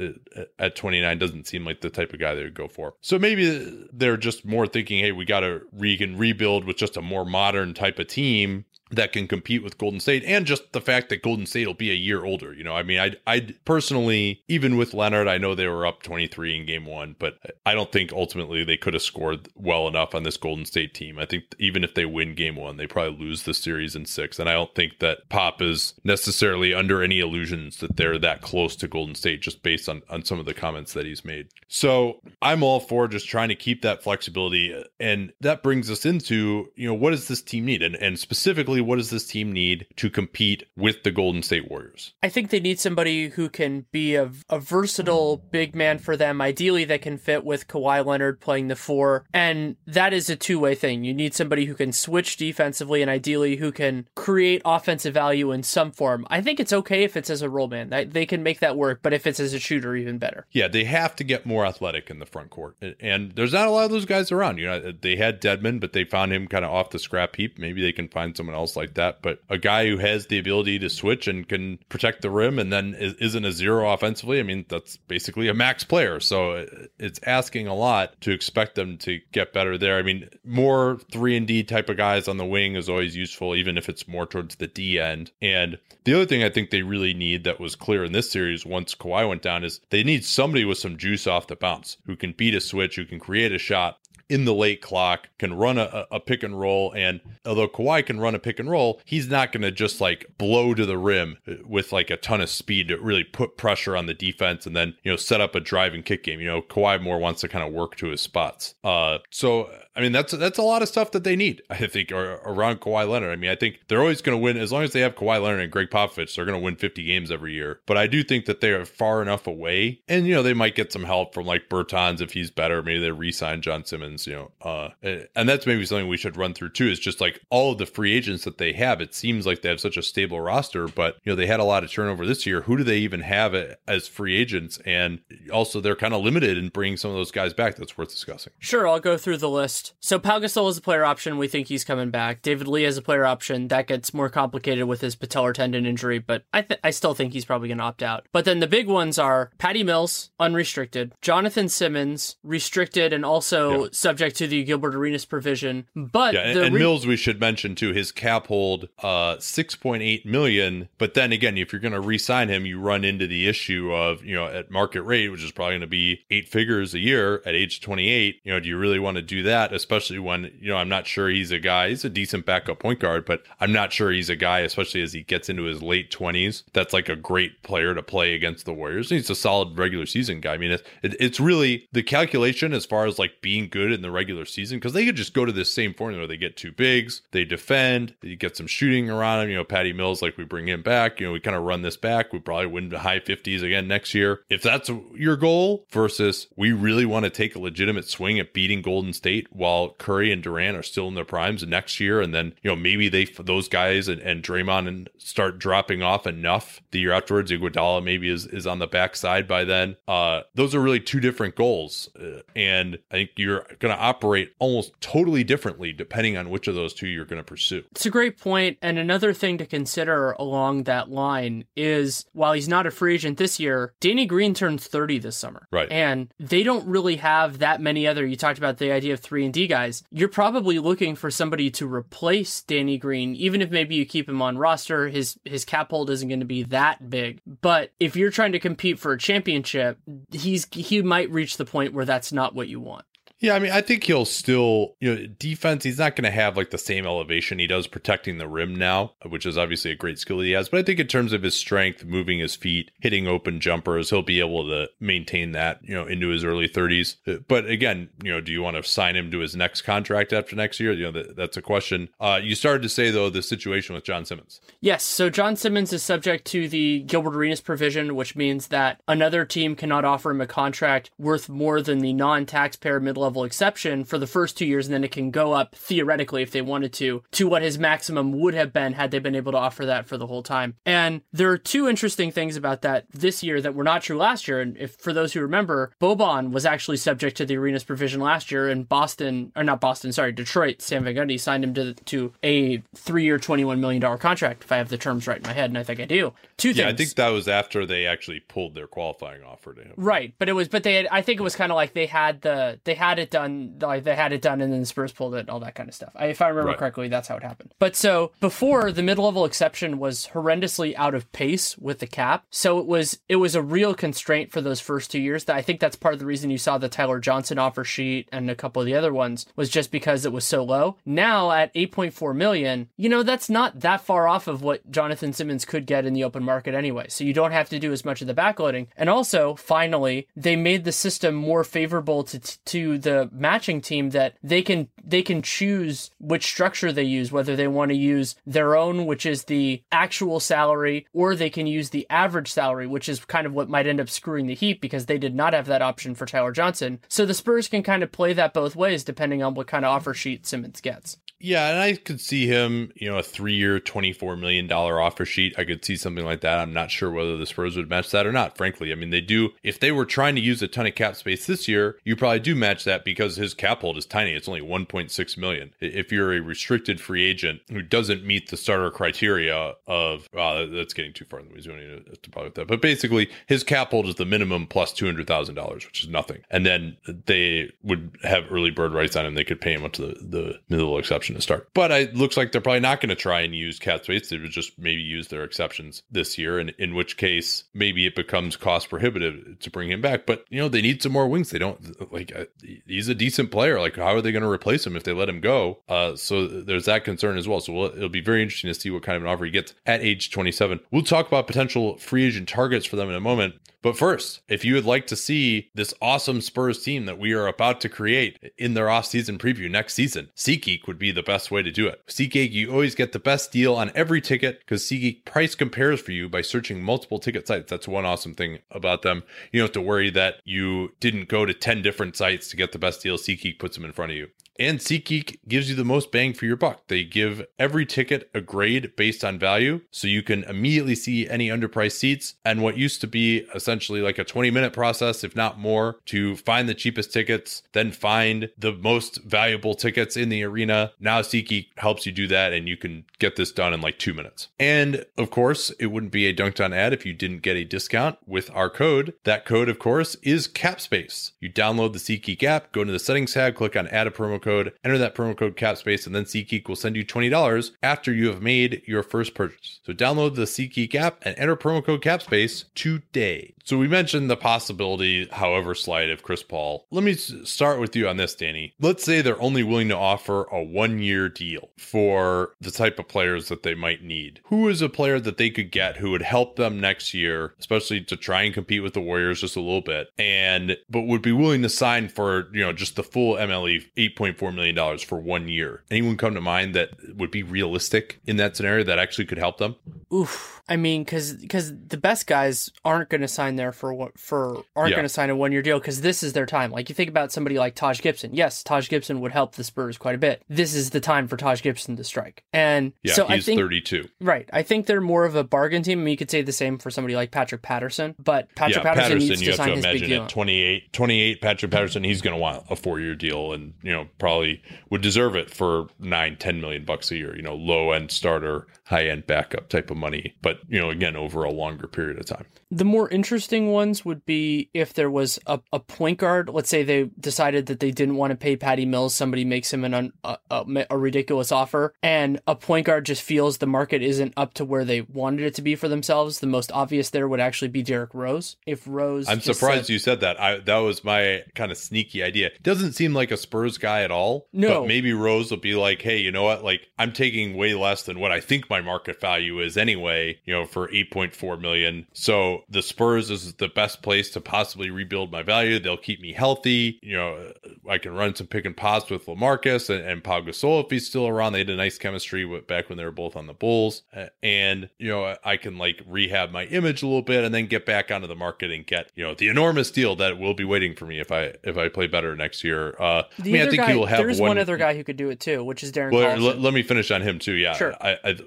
at twenty-nine doesn't seem like the type of guy they would go for. So maybe they're just more thinking, hey, we got to re- can rebuild with just a more modern type of team that can compete with Golden State, and just the fact that Golden State will be a year older. You know, I mean, I I personally, even with Leonard, I know they were up twenty-three in game one, but I don't think ultimately they could have scored well enough on this Golden State team. I think even if they win game one, they probably lose the series in six. And I don't think that Pop is necessarily under any illusions that they're that close to Golden State, just based on, on some of the comments that he's made. So I'm all for just trying to keep that flexibility. And that brings us into, you know, what does this team need? And, and specifically, what does this team need to compete with the Golden State Warriors? I think they need somebody who can be a, a versatile big man for them, ideally that can fit with Kawhi Leonard playing the four. And that is a two-way thing. You need somebody who can switch defensively, and ideally who can create offensive value in some form. I think it's okay if it's as a roll man. They can make that work, but if it's as a shooter, even better. Yeah, they have to get more athletic in the front court. And there's not a lot of those guys around. You know, they had Dedmon, but they found him kind of off the scrap heap. Maybe they can find someone else like that, but a guy who has the ability to switch and can protect the rim and then is, isn't a zero offensively. I mean, that's basically a max player. So it's asking a lot to expect them to get better there. I mean, more three and D type of guys on the wing is always useful, even if it's more towards the D end. And the other thing I think they really need that was clear in this series once Kawhi went down is they need somebody with some juice off the bounce who can beat a switch, who can create a shot in the late clock, can run a, a pick and roll. And although Kawhi can run a pick and roll, he's not going to just like blow to the rim with like a ton of speed to really put pressure on the defense and then, you know, set up a drive and kick game. You know, Kawhi more wants to kind of work to his spots. Uh, so, I mean, that's that's a lot of stuff that they need, I think, or, around Kawhi Leonard. I mean, I think they're always going to win. As long as they have Kawhi Leonard and Gregg Popovich, they're going to win fifty games every year. But I do think that they are far enough away. And, you know, they might get some help from like Bertans if he's better. Maybe they re-sign John Simmons. You know, uh, and that's maybe something we should run through too, is just like all of the free agents that they have. It seems like they have such a stable roster, but you know, they had a lot of turnover this year. Who do they even have as free agents? And also they're kind of limited in bringing some of those guys back. That's worth discussing. Sure. I'll go through the list. So Pau Gasol is a player option. We think he's coming back. David Lee is a player option. That gets more complicated with his patellar tendon injury, but I th- I still think he's probably going to opt out. But then the big ones are Patty Mills, unrestricted, Jonathan Simmons, restricted, and also yeah. subject to the Gilbert Arenas provision. But yeah, and, the re- and Mills, we should mention too, his cap hold uh six point eight million, but then again, if you're going to re-sign him, you run into the issue of, you know, at market rate, which is probably going to be eight figures a year at age twenty-eight. You know, do you really want to do that that, especially when, you know, I'm not sure he's a guy, he's a decent backup point guard, but I'm not sure he's a guy, especially as he gets into his late twenties, that's like a great player to play against the Warriors. He's a solid regular season guy. I mean, it's, it's really the calculation as far as like being good in the regular season, because they could just go to this same formula. They get two bigs, they defend, you get some shooting around him, you know, Patty Mills, like we bring him back, you know, we kind of run this back, we probably win the high fifties again next year. If that's your goal versus we really want to take a legitimate swing at beating Golden State while Curry and Durant are still in their primes next year, and then, you know, maybe they those guys and, and Draymond and start dropping off enough the year afterwards, Iguodala maybe is, is on the backside by then. Uh, those are really two different goals, uh, and I think you're going to operate almost totally differently depending on which of those two you're going to pursue. It's a great point, and another thing to consider along that line is while he's not a free agent this year, Danny Green turns thirty this summer, right? And they don't really have that many other. You talked about the idea of three and D guys. You're probably looking for somebody to replace Danny Green, even if maybe you keep him on roster. His his cap hold isn't going to be that big, but if you're trying to compete for a championship, he's he might reach the point where that's not what you want. Yeah, I mean, I think he'll still, you know, defense, he's not going to have like the same elevation he does protecting the rim now, which is obviously a great skill he has. But I think in terms of his strength, moving his feet, hitting open jumpers, he'll be able to maintain that, you know, into his early thirties. But again, you know, do you want to sign him to his next contract after next year? You know, that, that's a question. Uh, you started to say, though, the situation with John Simmons. Yes. So John Simmons is subject to the Gilbert Arenas provision, which means that another team cannot offer him a contract worth more than the non-taxpayer mid-level exception for the first two years, and then it can go up theoretically if they wanted to to what his maximum would have been had they been able to offer that for the whole time. And there are two interesting things about that this year that were not true last year. And if for those who remember, Boban was actually subject to the Arenas provision last year, and Boston or not Boston sorry Detroit, Sam Van Gundy signed him to to a three-year twenty-one million dollar contract, if I have the terms right in my head, and I think I do. Two yeah, things. Yeah, I think that was after they actually pulled their qualifying offer to him. Right, but it was but they had, I think it was kind of like they had the they had it done, like they had it done, and then the Spurs pulled it, all that kind of stuff. I, if I remember right. correctly, that's how it happened. But so before, the mid-level exception was horrendously out of pace with the cap, so it was it was a real constraint for those first two years. That I think that's part of the reason you saw the Tyler Johnson offer sheet and a couple of the other ones was just because it was so low. Now at eight point four million, you know, that's not that far off of what Jonathan Simmons could get in the open market anyway. So you don't have to do as much of the backloading. And also, finally, they made the system more favorable to to the The matching team, that they can they can choose which structure they use, whether they want to use their own, which is the actual salary, or they can use the average salary, which is kind of what might end up screwing the Heat, because they did not have that option for Tyler Johnson. So the Spurs can kind of play that both ways depending on what kind of offer sheet Simmons gets. Yeah, and I could see him, you know, a three-year, twenty-four million dollar offer sheet. I could see something like that. I'm not sure whether the Spurs would match that or not, frankly. I mean, they do. If they were trying to use a ton of cap space this year, you probably do match that because his cap hold is tiny. It's only one point six million dollars. If you're a restricted free agent who doesn't meet the starter criteria of, uh, that's getting too far in the weeds. We don't need to bother with that. But basically, his cap hold is the minimum plus two hundred thousand dollars, which is nothing. And then they would have early bird rights on him. They could pay him up to the, the middle exception to start. But it looks like they're probably not going to try and use cap space. They would just maybe use their exceptions this year, and in which case maybe it becomes cost prohibitive to bring him back. But, you know, they need some more wings. They don't, like, uh, he's a decent player. Like, how are they going to replace him if they let him go? Uh, so there's that concern as well. So we'll, it'll be very interesting to see what kind of an offer he gets at age twenty-seven. We'll talk about potential free agent targets for them in a moment. But first, if you would like to see this awesome Spurs team that we are about to create in their offseason preview next season, SeatGeek would be the best way to do it. SeatGeek, you always get the best deal on every ticket because SeatGeek price compares for you by searching multiple ticket sites. That's one awesome thing about them. You don't have to worry that you didn't go to ten different sites to get the best deal. SeatGeek puts them in front of you. And SeatGeek gives you the most bang for your buck. They give every ticket a grade based on value, so you can immediately see any underpriced seats and what used to be essentially like a twenty-minute process, if not more, to find the cheapest tickets, then find the most valuable tickets in the arena. Now SeatGeek helps you do that, and you can get this done in like two minutes. And of course, it wouldn't be a Dunked On ad if you didn't get a discount with our code. That code, of course, is CapSpace. You download the SeatGeek app, go into the settings tab, click on Add a Promo Code. Code, enter that promo code CapSpace, and then SeatGeek will send you twenty dollars after you have made your first purchase. So download the SeatGeek app and enter promo code CapSpace today. So we mentioned the possibility, however slight, of Chris Paul. Let me start with you on this, Danny. Let's say they're only willing to offer a one-year deal for the type of players that they might need. Who is a player that they could get who would help them next year, especially to try and compete with the Warriors just a little bit, and but would be willing to sign for, you know, just the full M L E, eight point four million dollars for one year? Anyone come to mind that would be realistic in that scenario that actually could help them? Oof. I mean, because because the best guys aren't going to sign there for what for aren't yeah. going to sign a one-year deal because this is their time. Like, you think about somebody like Taj Gibson. Yes, Taj Gibson would help the Spurs quite a bit. This is the time for Taj Gibson to strike. And yeah, so he's I think thirty-two. Right. I think they're more of a bargain team. I mean, you could say the same for somebody like Patrick Patterson, but Patrick yeah, Patterson, Patterson needs you to sign to his big deal. twenty-eight, twenty-eight Patrick Patterson, he's going to want a four-year deal and, you know, probably would deserve it for nine, ten million bucks a year, you know, low-end starter, high-end backup type of money, but, you know, again, over a longer period of time. The more interesting ones would be if there was a, a point guard. Let's say they decided that they didn't want to pay Patty Mills. Somebody makes him an un, a, a, a ridiculous offer, and a point guard just feels the market isn't up to where they wanted it to be for themselves. The most obvious there would actually be Derrick Rose. If Rose, I'm surprised said, you said that. I, that was my kind of sneaky idea. Doesn't seem like a Spurs guy at all. No, but maybe Rose will be like, hey, you know what? Like, I'm taking way less than what I think my market value is anyway. You know, for eight point four million. So the Spurs is the best place to possibly rebuild my value. They'll keep me healthy. You know, I can run some pick and pops with LaMarcus and, and Pau Gasol if he's still around. They had a nice chemistry with, back when they were both on the Bulls. And, you know, I can like rehab my image a little bit and then get back onto the market and get, you know, the enormous deal that will be waiting for me if I if I play better next year. Uh, I mean, I think guy, he will have there's one, one other guy who could do it too, which is Darren well, Collison. Let, let me finish on him too. Yeah, sure.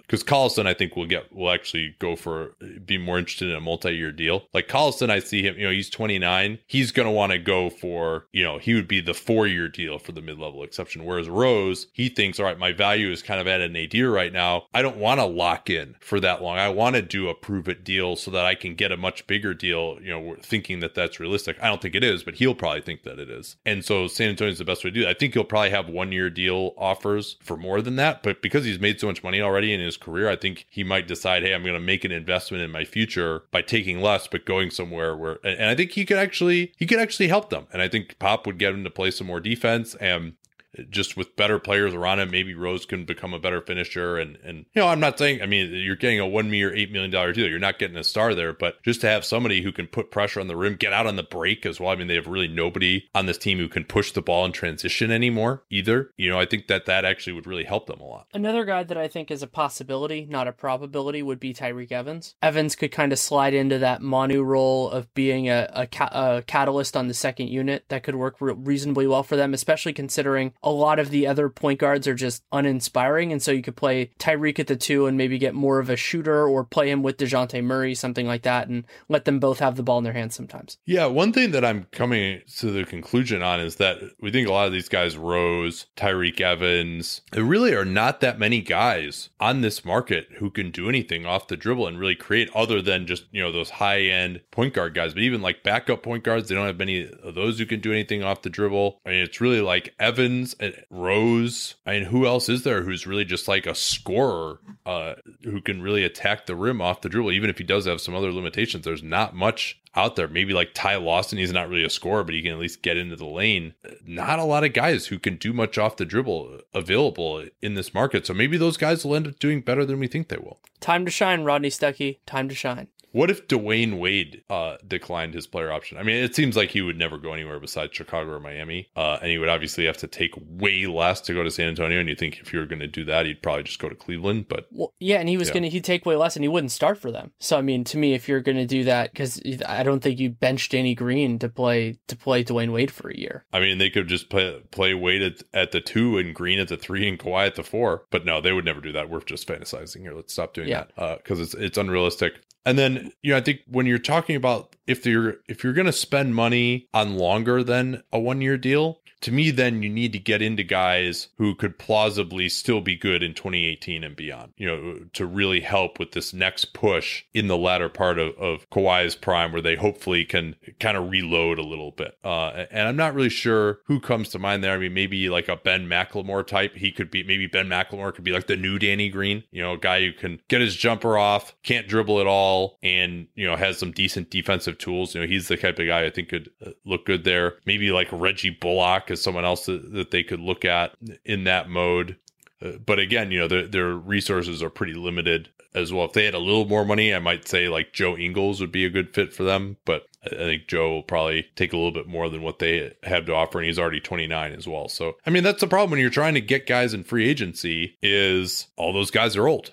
Because Collison, I think, will get will actually go for be more interested in a multi-year deal. Like Collison, I see him, you know, he's twenty-nine. He's going to want to go for, you know, he would be the four-year deal for the mid-level exception. Whereas Rose, he thinks, all right, my value is kind of at a nadir right now. I don't want to lock in for that long. I want to do a prove-it deal so that I can get a much bigger deal, you know, thinking that that's realistic. I don't think it is, but he'll probably think that it is. And so San Antonio's the best way to do it. I think he'll probably have one-year deal offers for more than that. But because he's made so much money already in his career, I think he might decide, hey, I'm going to make an investment in my future by taking less, but going somewhere where, and, and I think he could actually, he could actually help them. And I think Pop would get him to play some more defense, and just with better players around him, maybe Rose can become a better finisher. And, and you know, I'm not saying, I mean, you're getting a one year, eight million dollars deal. You're not getting a star there, but just to have somebody who can put pressure on the rim, get out on the break as well. I mean, they have really nobody on this team who can push the ball in transition anymore either. You know, I think that that actually would really help them a lot. Another guy that I think is a possibility, not a probability, would be Tyreke Evans. Evans could kind of slide into that Manu role of being a, a, ca- a catalyst on the second unit. That could work re- reasonably well for them, especially considering a lot of the other point guards are just uninspiring. And so you could play Tyreke at the two and maybe get more of a shooter, or play him with DeJounte Murray, something like that, and let them both have the ball in their hands sometimes. Yeah, one thing that I'm coming to the conclusion on is that we think a lot of these guys, Rose, Tyreke Evans, there really are not that many guys on this market who can do anything off the dribble and really create, other than just, you know, those high-end point guard guys. But even like backup point guards, they don't have many of those who can do anything off the dribble. I mean, it's really like Evans, Rose, I mean, who else is there who's really just like a scorer uh, who can really attack the rim off the dribble? Even if he does have some other limitations, there's not much out there. Maybe like Ty Lawson, he's not really a scorer, but he can at least get into the lane. Not a lot of guys who can do much off the dribble available in this market. So maybe those guys will end up doing better than we think they will. Time to shine, Rodney Stuckey. Time to shine. What if Dwayne Wade uh, declined his player option? I mean, it seems like he would never go anywhere besides Chicago or Miami, uh, and he would obviously have to take way less to go to San Antonio. And you think if you were going to do that, he'd probably just go to Cleveland. But well, yeah, and he was yeah. going to he'd take way less, and he wouldn't start for them. So I mean, to me, if you're going to do that, because I don't think you bench Danny Green to play to play Dwayne Wade for a year. I mean, they could just play play Wade at, at the two and Green at the three and Kawhi at the four. But no, they would never do that. We're just fantasizing here. Let's stop doing yeah. that because uh, it's it's unrealistic. And then, you know, I think when you're talking about if you're if you're going to spend money on longer than a one-year deal, to me, then you need to get into guys who could plausibly still be good in twenty eighteen and beyond, you know, to really help with this next push in the latter part of, of Kawhi's prime, where they hopefully can kind of reload a little bit. Uh, and I'm not really sure who comes to mind there. I mean, maybe like a Ben McLemore type. He could be, maybe Ben McLemore could be like the new Danny Green, you know, a guy who can get his jumper off, can't dribble at all, well, and, you know, has some decent defensive tools. You know, he's the type of guy I think could look good there. Maybe like Reggie Bullock is someone else that they could look at in that mode. Uh, but again, you know, their, their resources are pretty limited as well. If they had a little more money, I might say like Joe Ingles would be a good fit for them. But I think Joe will probably take a little bit more than what they have to offer. And he's already twenty-nine as well. So, I mean, that's the problem when you're trying to get guys in free agency is all those guys are old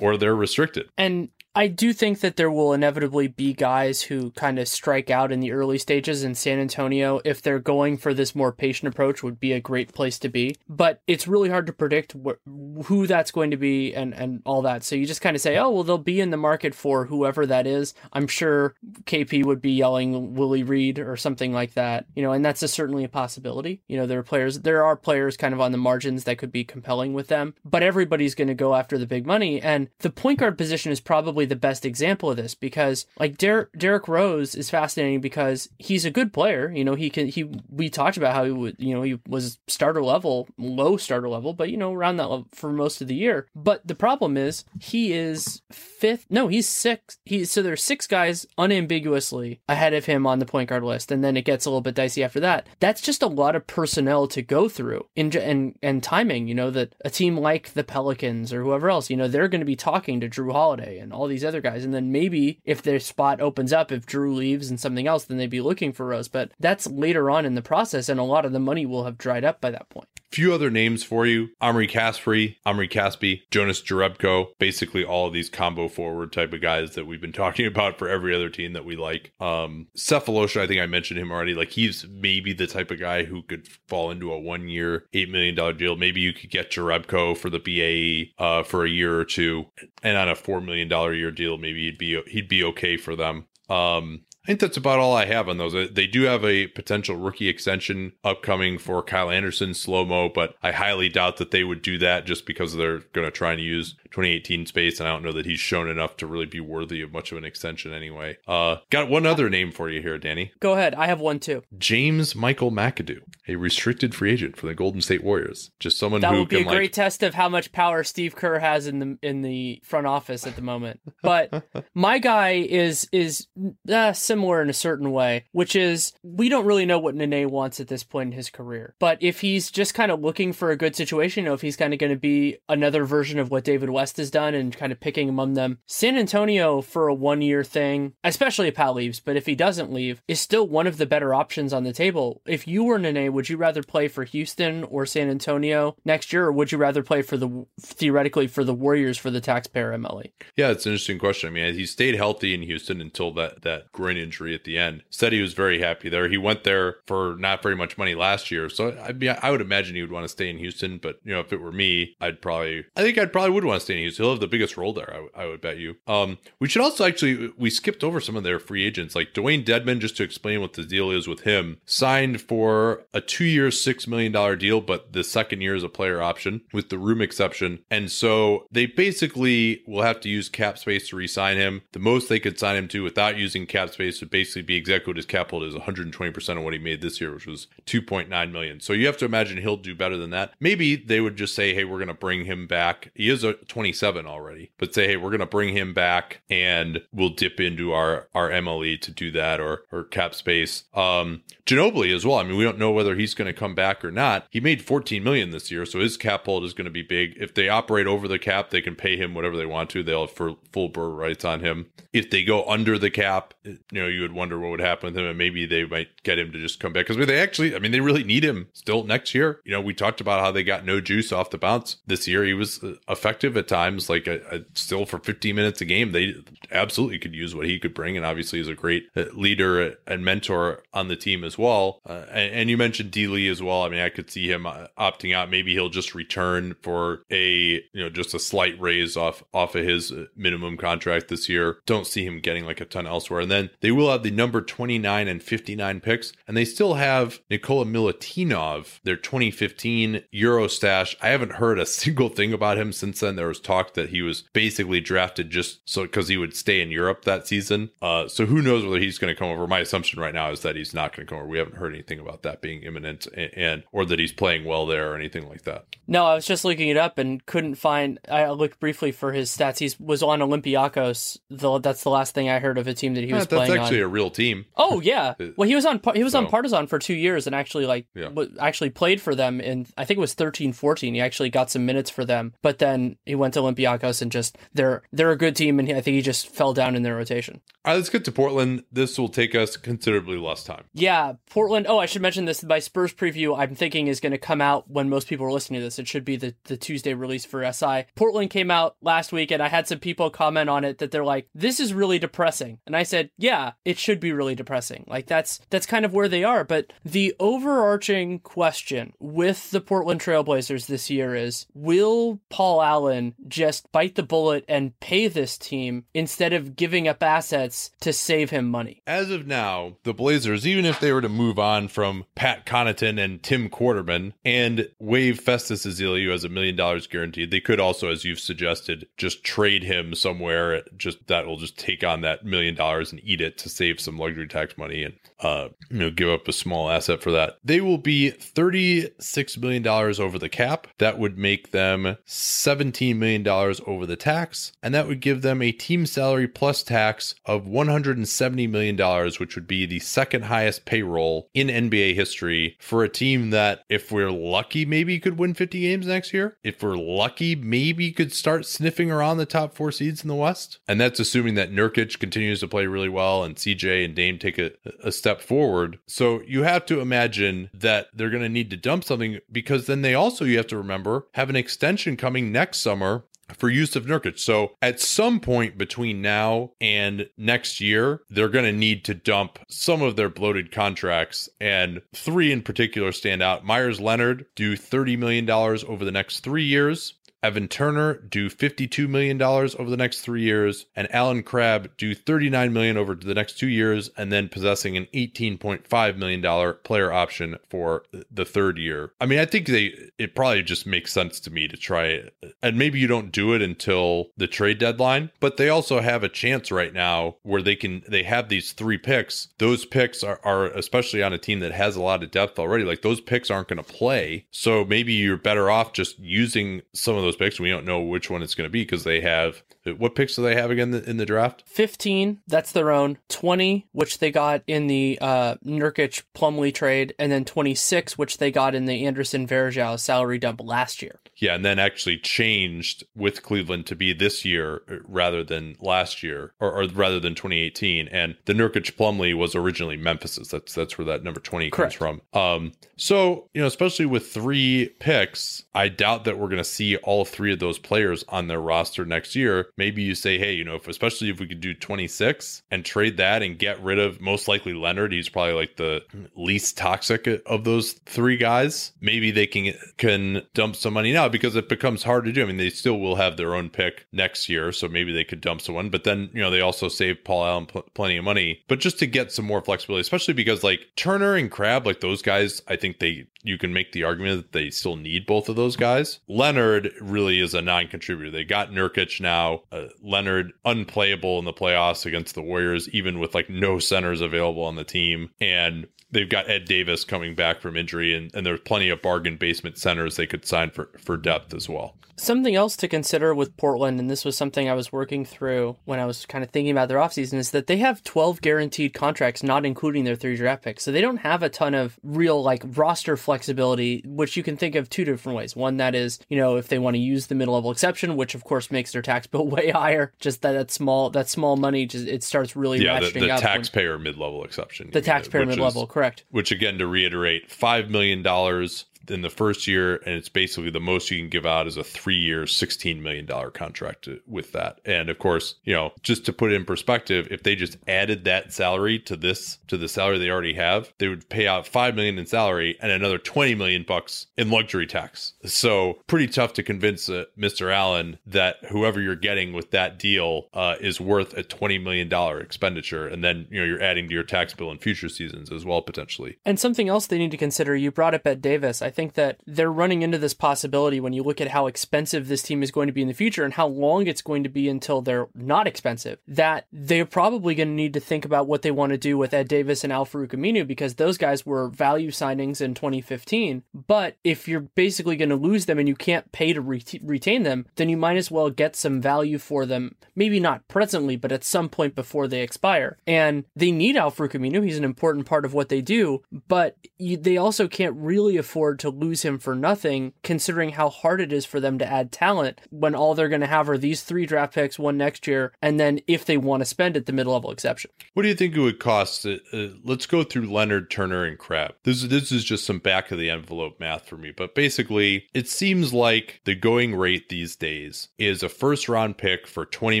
or they're restricted. And I do think that there will inevitably be guys who kind of strike out in the early stages, in San Antonio, if they're going for this more patient approach, would be a great place to be. But it's really hard to predict wh- who that's going to be and, and all that. So you just kind of say, oh, well, they'll be in the market for whoever that is. I'm sure K P would be yelling Willie Reed or something like that, you know, and that's a, certainly a possibility. You know, there are players, there are players kind of on the margins that could be compelling with them, but everybody's going to go after the big money. And the point guard position is probably the best example of this, because like Der- Derrick Rose is fascinating because he's a good player. You know, he can, he, we talked about how he would, you know, he was starter level, low starter level, but you know, around that level for most of the year. But the problem is he is fifth. No, he's sixth. He's, so there's six guys unambiguously ahead of him on the point guard list. And then it gets a little bit dicey after that. That's just a lot of personnel to go through and, and, and timing, you know, that a team like the Pelicans or whoever else, you know, they're going to be talking to Drew Holiday and all these these other guys, and then maybe if their spot opens up, if Drew leaves and something else, then they'd be looking for Rose, but that's later on in the process, and a lot of the money will have dried up by that point. Few other names for you: Omri Caspi, Omri Caspi, Jonas Jerebko, basically all of these combo forward type of guys that we've been talking about for every other team that we like. Um, Cephalosha, I think I mentioned him already. Like, he's maybe the type of guy who could fall into a one-year, eight million dollars deal. Maybe you could get Jerebko for the B A E uh, for a year or two, and on a four million dollars year deal, maybe he'd be he'd be okay for them. Um, I think that's about all I have on those. They do have a potential rookie extension upcoming for Kyle Anderson, slow-mo, but I highly doubt that they would do that just because they're going to try and use twenty eighteen space, and I don't know that he's shown enough to really be worthy of much of an extension anyway. Uh, got one other name for you here, Danny. Go ahead. I have one too. James Michael McAdoo, a restricted free agent for the Golden State Warriors. Just someone that who would be can, a great like... test of how much power Steve Kerr has in the in the front office at the moment. But my guy is is uh, so similar in a certain way, which is we don't really know what Nene wants at this point in his career. But if he's just kind of looking for a good situation, you know, if he's kind of going to be another version of what David West has done and kind of picking among them, San Antonio for a one-year thing, especially if Pau leaves, but if he doesn't leave, is still one of the better options on the table. If you were Nene, would you rather play for Houston or San Antonio next year, or would you rather play for the theoretically for the Warriors for the taxpayer M L E? Yeah, it's an interesting question. I mean, he stayed healthy in Houston until that that groin injury at the end. Said he was very happy there. He went there for not very much money last year, so I'd be, I would imagine he would want to stay in Houston. But you know, if it were me, I'd probably I think I'd probably would want to stay in Houston. He'll have the biggest role there, I, w- I would bet you. Um, we should also actually we skipped over some of their free agents, like Dwayne Dedmon, just to explain what the deal is with him. Signed for a two-year, six million dollar deal, but the second year is a player option with the room exception, and so they basically will have to use cap space to re-sign him. The most they could sign him to without using cap space would basically be exactly what his cap hold is, one hundred twenty percent of what he made this year, which was two point nine million. So you have to imagine he'll do better than that. Maybe they would just say, hey, we're going to bring him back. He is a twenty-seven already, but say, hey, we're going to bring him back and we'll dip into our, our M L E to do that, or, or cap space. Um, Ginobili as well. I mean, we don't know whether he's going to come back or not. He made fourteen million this year, so his cap hold is going to be big. If they operate over the cap, they can pay him whatever they want to. They'll have full bird rights on him. If they go under the cap, you know, you would wonder what would happen with him, and maybe they might get him to just come back, because they actually, I mean, they really need him still next year. You know, we talked about how they got no juice off the bounce this year. He was effective at times, like a, a, still for fifteen minutes a game. They absolutely could use what he could bring, and obviously he's a great leader and mentor on the team as well. Uh, and, and you mentioned D. Lee as well. I mean, I could see him opting out. Maybe he'll just return for a, you know, just a slight raise off off of his minimum contract this year. Don't see him getting like a ton elsewhere. And then they will have the number twenty-nine and fifty-nine picks, and they still have Nikola Milutinov, their twenty fifteen Euro stash. I haven't heard a single thing about him since then. There was talk that he was basically drafted just so because he would stay in Europe that season. Uh, so who knows whether he's going to come over. My assumption right now is that he's not going to come over. We haven't heard anything about that being imminent and, and or that he's playing well there or anything like that. No, I was just looking it up and couldn't find. I looked briefly for his stats. He was on Olympiakos. The, that's the last thing I heard of a team that he was yeah, playing on. That's actually a real team. Oh, yeah. Well, he was on he was so. on Partizan for two years and actually like yeah. w- actually played for them in, I think it was thirteen fourteen. He actually got some minutes for them, but then he went to Olympiakos and just they're they're a good team, and he, I think he just fell down in their rotation. All right, let's get to Portland. This will take us considerably less time. Yeah, Portland. Oh, I should mention this. My Spurs preview, I'm thinking, is going to come out when most people are listening to this. It should be the, the Tuesday release for S I. Portland came out last week, and I had some people comment on it that they're like, this is really depressing. And I said, yeah, it should be really depressing. Like, that's that's kind of where they are. But the overarching question with the Portland Trail Blazers this year is, will Paul Allen just bite the bullet and pay this team instead of giving up assets to save him money? As of now, the Blazers, even if they were to move on from Pat Connaughton and Tim Quarterman and waive Festus Ezeli, who has a million dollars guaranteed, they could also, as you've suggested, just trade him somewhere. Just that will just take on that million dollars and eat it to save some luxury tax money and uh, you know, give up a small asset for that. They will be thirty-six million dollars over the cap. That would make them seventeen million dollars over the tax, and that would give them a team salary plus tax of one hundred seventy million dollars, which would be the second highest payroll in N B A history for a team that, if we're lucky, maybe could win fifty games next year. If we're lucky, maybe could start sniffing around the top four seeds in the West. And that's assuming that Nurkic continues to play really well and C J and Dame take a, a step forward. So you have to imagine that they're going to need to dump something, because then they also, you have to remember, have an extension coming next summer for use of Nurkic. So at some point between now and next year, they're going to need to dump some of their bloated contracts, and three in particular stand out. Myers Leonard, do thirty million dollars over the next three years. Evan Turner, do fifty-two million dollars over the next three years, and Alan Crabb, do thirty-nine million dollars over the next two years, and then possessing an eighteen point five million dollars player option for the third year. I mean, I think they it probably just makes sense to me to try it. And maybe you don't do it until the trade deadline, but they also have a chance right now where they can they have these three picks. Those picks are, are especially on a team that has a lot of depth already, like those picks aren't going to play. So maybe you're better off just using some of those picks. We don't know which one it's going to be, because they have, what picks do they have again in the, in the draft? fifteen, that's their own. twenty, which they got in the uh, Nurkic Plumlee trade, and then twenty-six, which they got in the Anderson Varejao salary dump last year. Yeah, and then actually changed with Cleveland to be this year rather than last year, or, or rather than twenty eighteen. And the Nurkic Plumlee was originally Memphis's. That's that's where that number twenty Correct. comes from. Um, so you know, especially with three picks, I doubt that we're going to see all three of those players on their roster next year. Maybe you say, hey, you know, if, especially if we could do twenty-six and trade that and get rid of most likely Leonard, he's probably like the least toxic of those three guys. Maybe they can can dump some money now, because it becomes hard to do. I mean, they still will have their own pick next year, so maybe they could dump someone, but then, you know, they also save Paul Allen pl- plenty of money, but just to get some more flexibility, especially because like Turner and Crabb, like those guys, I think they, you can make the argument that they still need both of those guys. Leonard really is a non-contributor. They got Nurkic now. Uh, Leonard unplayable in the playoffs against the Warriors, even with like no centers available on the team. And they've got Ed Davis coming back from injury, and, and there's plenty of bargain basement centers they could sign for, for depth as well. Something else to consider with Portland, and this was something I was working through when I was kind of thinking about their offseason, is that they have twelve guaranteed contracts, not including their three draft picks. So they don't have a ton of real like roster flexibility, which you can think of two different ways. One that is, you know, if they want to use the middle level exception, which of course makes their tax bill way higher, just that, that small that small money, just it starts really yeah, ratcheting the, the up. The taxpayer mid level exception. The taxpayer mid level, correct. Which again, to reiterate, five million dollars in the first year, and it's basically the most you can give out is a three-year, sixteen million dollars contract with that. And of course, you know, just to put it in perspective, if they just added that salary to this, to the salary they already have, they would pay out five million dollars in salary and another twenty million bucks in luxury tax. So pretty tough to convince uh, Mister Allen that whoever you're getting with that deal uh, is worth a twenty million dollars expenditure. And then, you know, you're adding to your tax bill in future seasons as well, potentially. And something else they need to consider, you brought up at Davis, I think that they're running into this possibility when you look at how expensive this team is going to be in the future and how long it's going to be until they're not expensive, that they're probably going to need to think about what they want to do with Ed Davis and Al-Farouq Aminu, because those guys were value signings in twenty fifteen. But if you're basically going to lose them and you can't pay to re- retain them, then you might as well get some value for them, maybe not presently, but at some point before they expire. And they need Al-Farouq Aminu. He's an important part of what they do, but they also can't really afford to lose him for nothing, considering how hard it is for them to add talent when all they're going to have are these three draft picks, one next year, and then if they want to spend it, the mid-level exception. What do you think it would cost? Uh, let's go through Leonard, Turner, and Crabbe. This, this is just some back-of-the-envelope math for me, but basically, it seems like the going rate these days is a first-round pick for twenty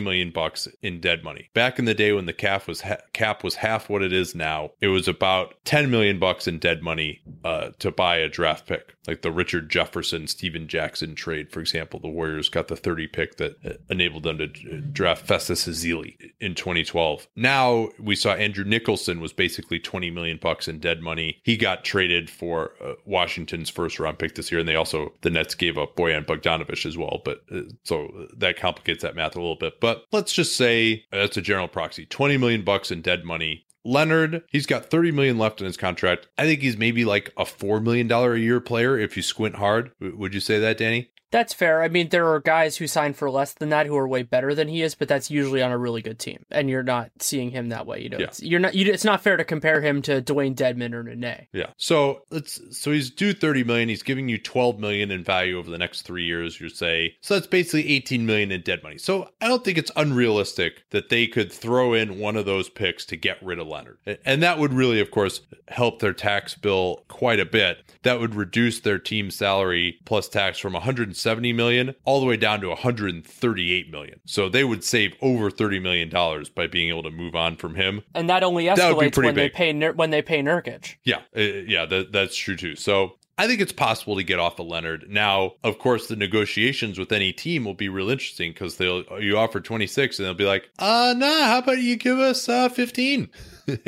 million bucks in dead money. Back in the day when the cap was ha- cap was half what it is now, it was about ten million bucks in dead money uh, to buy a draft pick, like the Richard Jefferson, Steven Jackson trade, for example. The Warriors got the thirty pick that enabled them to draft Festus Ezeli in twenty twelve. Now we saw Andrew Nicholson was basically twenty million bucks in dead money. He got traded for uh, Washington's first round pick this year, and they also, the Nets gave up Boyan Bogdanović as well. But uh, so that complicates that math a little bit. But let's just say uh, that's a general proxy: twenty million bucks in dead money. Leonard, he's got thirty million left in his contract. I think he's maybe like a four million dollars a year player if you squint hard. Would you say that, Danny? That's fair. I mean, there are guys who sign for less than that who are way better than he is, but that's usually on a really good team, and you're not seeing him that way. You know, yeah. it's, you're not. You, it's not fair to compare him to Dwayne Dedman or Nene. Yeah. So let's. So he's due thirty million. He's giving you twelve million in value over the next three years. You say so. That's basically eighteen million in dead money. So I don't think it's unrealistic that they could throw in one of those picks to get rid of Leonard, and that would really, of course, help their tax bill quite a bit. That would reduce their team salary plus tax from one hundred seventy million all the way down to one hundred thirty-eight million. So they would save over thirty million dollars by being able to move on from him. And that only escalates that would be when big. they pay when they pay Nurkic. Yeah, uh, yeah, that, that's true too. So I think it's possible to get off of Leonard. Now, of course, the negotiations with any team will be real interesting, because they'll you offer twenty-six and they'll be like, uh, nah, how about you give us uh, fifteen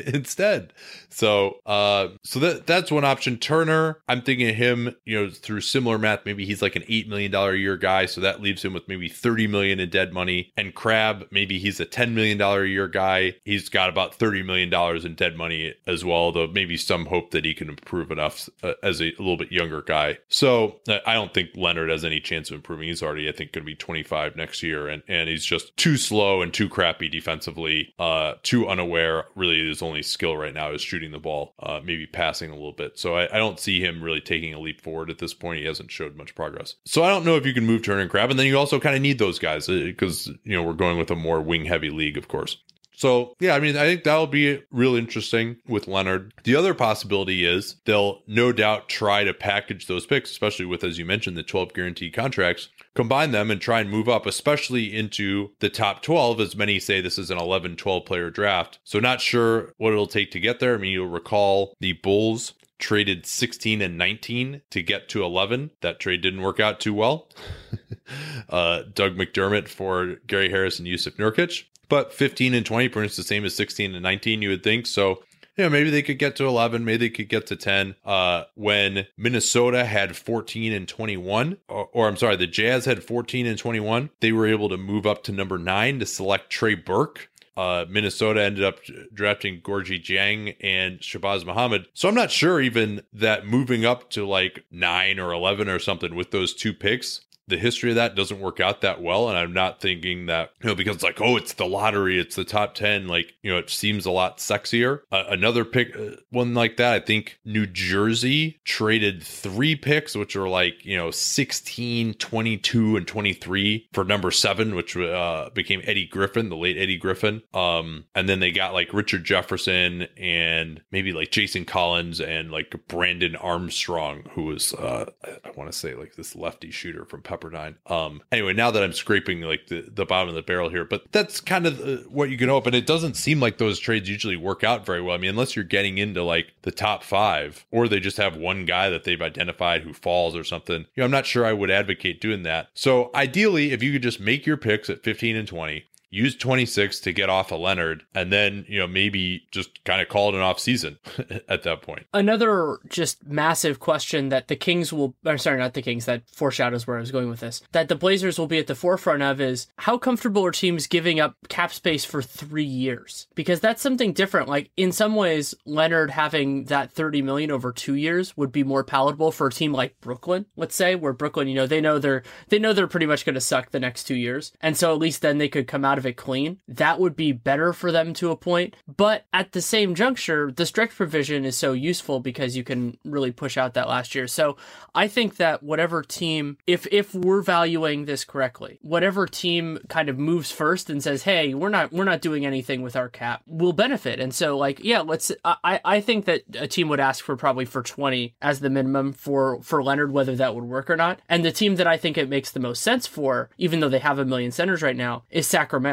instead? So, uh, so that that's one option. Turner, I'm thinking of him, you know, through similar math, maybe he's like an eight million dollars a year guy. So that leaves him with maybe thirty million dollars in dead money. And Crabbe, maybe he's a ten million dollars a year guy. He's got about thirty million dollars in dead money as well, though maybe some hope that he can improve enough uh, as a little bit younger guy. So I don't think Leonard has any chance of improving. He's already, I think, going to be twenty-five next year, and and he's just too slow and too crappy defensively, uh too unaware. Really, his only skill right now is shooting the ball, uh maybe passing a little bit. So I, I don't see him really taking a leap forward at this point. He hasn't showed much progress. So I don't know if you can move Turner and Crabbe, and then you also kind of need those guys because, you know, we're going with a more wing heavy league, of course. So, yeah, I mean, I think that'll be real interesting with Leonard. The other possibility is they'll no doubt try to package those picks, especially with, as you mentioned, the twelve guaranteed contracts, combine them and try and move up, especially into the top twelve, as many say this is an eleven twelve player draft. So not sure what it'll take to get there. I mean, you'll recall the Bulls traded sixteen and nineteen to get to eleven. That trade didn't work out too well. uh, Doug McDermott for Gary Harris and Yusuf Nurkic. But fifteen and twenty, perhaps the same as sixteen and nineteen, you would think. So, you know, maybe they could get to eleven. Maybe they could get to ten. Uh, when Minnesota had fourteen and twenty-one, or, or I'm sorry, the Jazz had fourteen and twenty-one, they were able to move up to number nine to select Trey Burke. Uh, Minnesota ended up drafting Gorgui Dieng and Shabazz Muhammad. So I'm not sure even that moving up to like nine or eleven or something with those two picks the history of that doesn't work out that well. And I'm not thinking that, you know, because it's like, oh, it's the lottery, it's the top ten. Like, you know, it seems a lot sexier. Uh, another pick, uh, one like that, I think New Jersey traded three picks, which are like, you know, sixteen, twenty-two, and twenty-three for number seven, which uh, became Eddie Griffin, the late Eddie Griffin. Um, and then they got like Richard Jefferson and maybe like Jason Collins and like Brandon Armstrong, who was, uh, I want to say like this lefty shooter from Pepper. Pepperdine. Um, anyway, now that I'm scraping like the, the bottom of the barrel here, but that's kind of uh, what you can hope. And it doesn't seem like those trades usually work out very well. I mean, unless you're getting into like the top five, or they just have one guy that they've identified who falls or something. You know, I'm not sure I would advocate doing that. So ideally, if you could just make your picks at fifteen and twenty, use twenty-six to get off of Leonard, and then, you know, maybe just kind of call it an off season at that point. Another just massive question that the Kings will, I'm sorry, not the Kings, that foreshadows where I was going with this, that the Blazers will be at the forefront of is how comfortable are teams giving up cap space for three years? Because that's something different. Like in some ways, Leonard having that thirty million over two years would be more palatable for a team like Brooklyn, let's say, where Brooklyn, you know, they know they're, they know they're pretty much going to suck the next two years. And so at least then they could come out of it clean. That would be better for them to a point. But at the same juncture, the stretch provision is so useful because you can really push out that last year. So I think that whatever team, if if we're valuing this correctly, whatever team kind of moves first and says, hey, we're not we're not doing anything with our cap, will benefit. And so like, yeah, let's I, I think that a team would ask for probably for twenty as the minimum for, for Leonard, whether that would work or not. And the team that I think it makes the most sense for, even though they have a million centers right now, is Sacramento.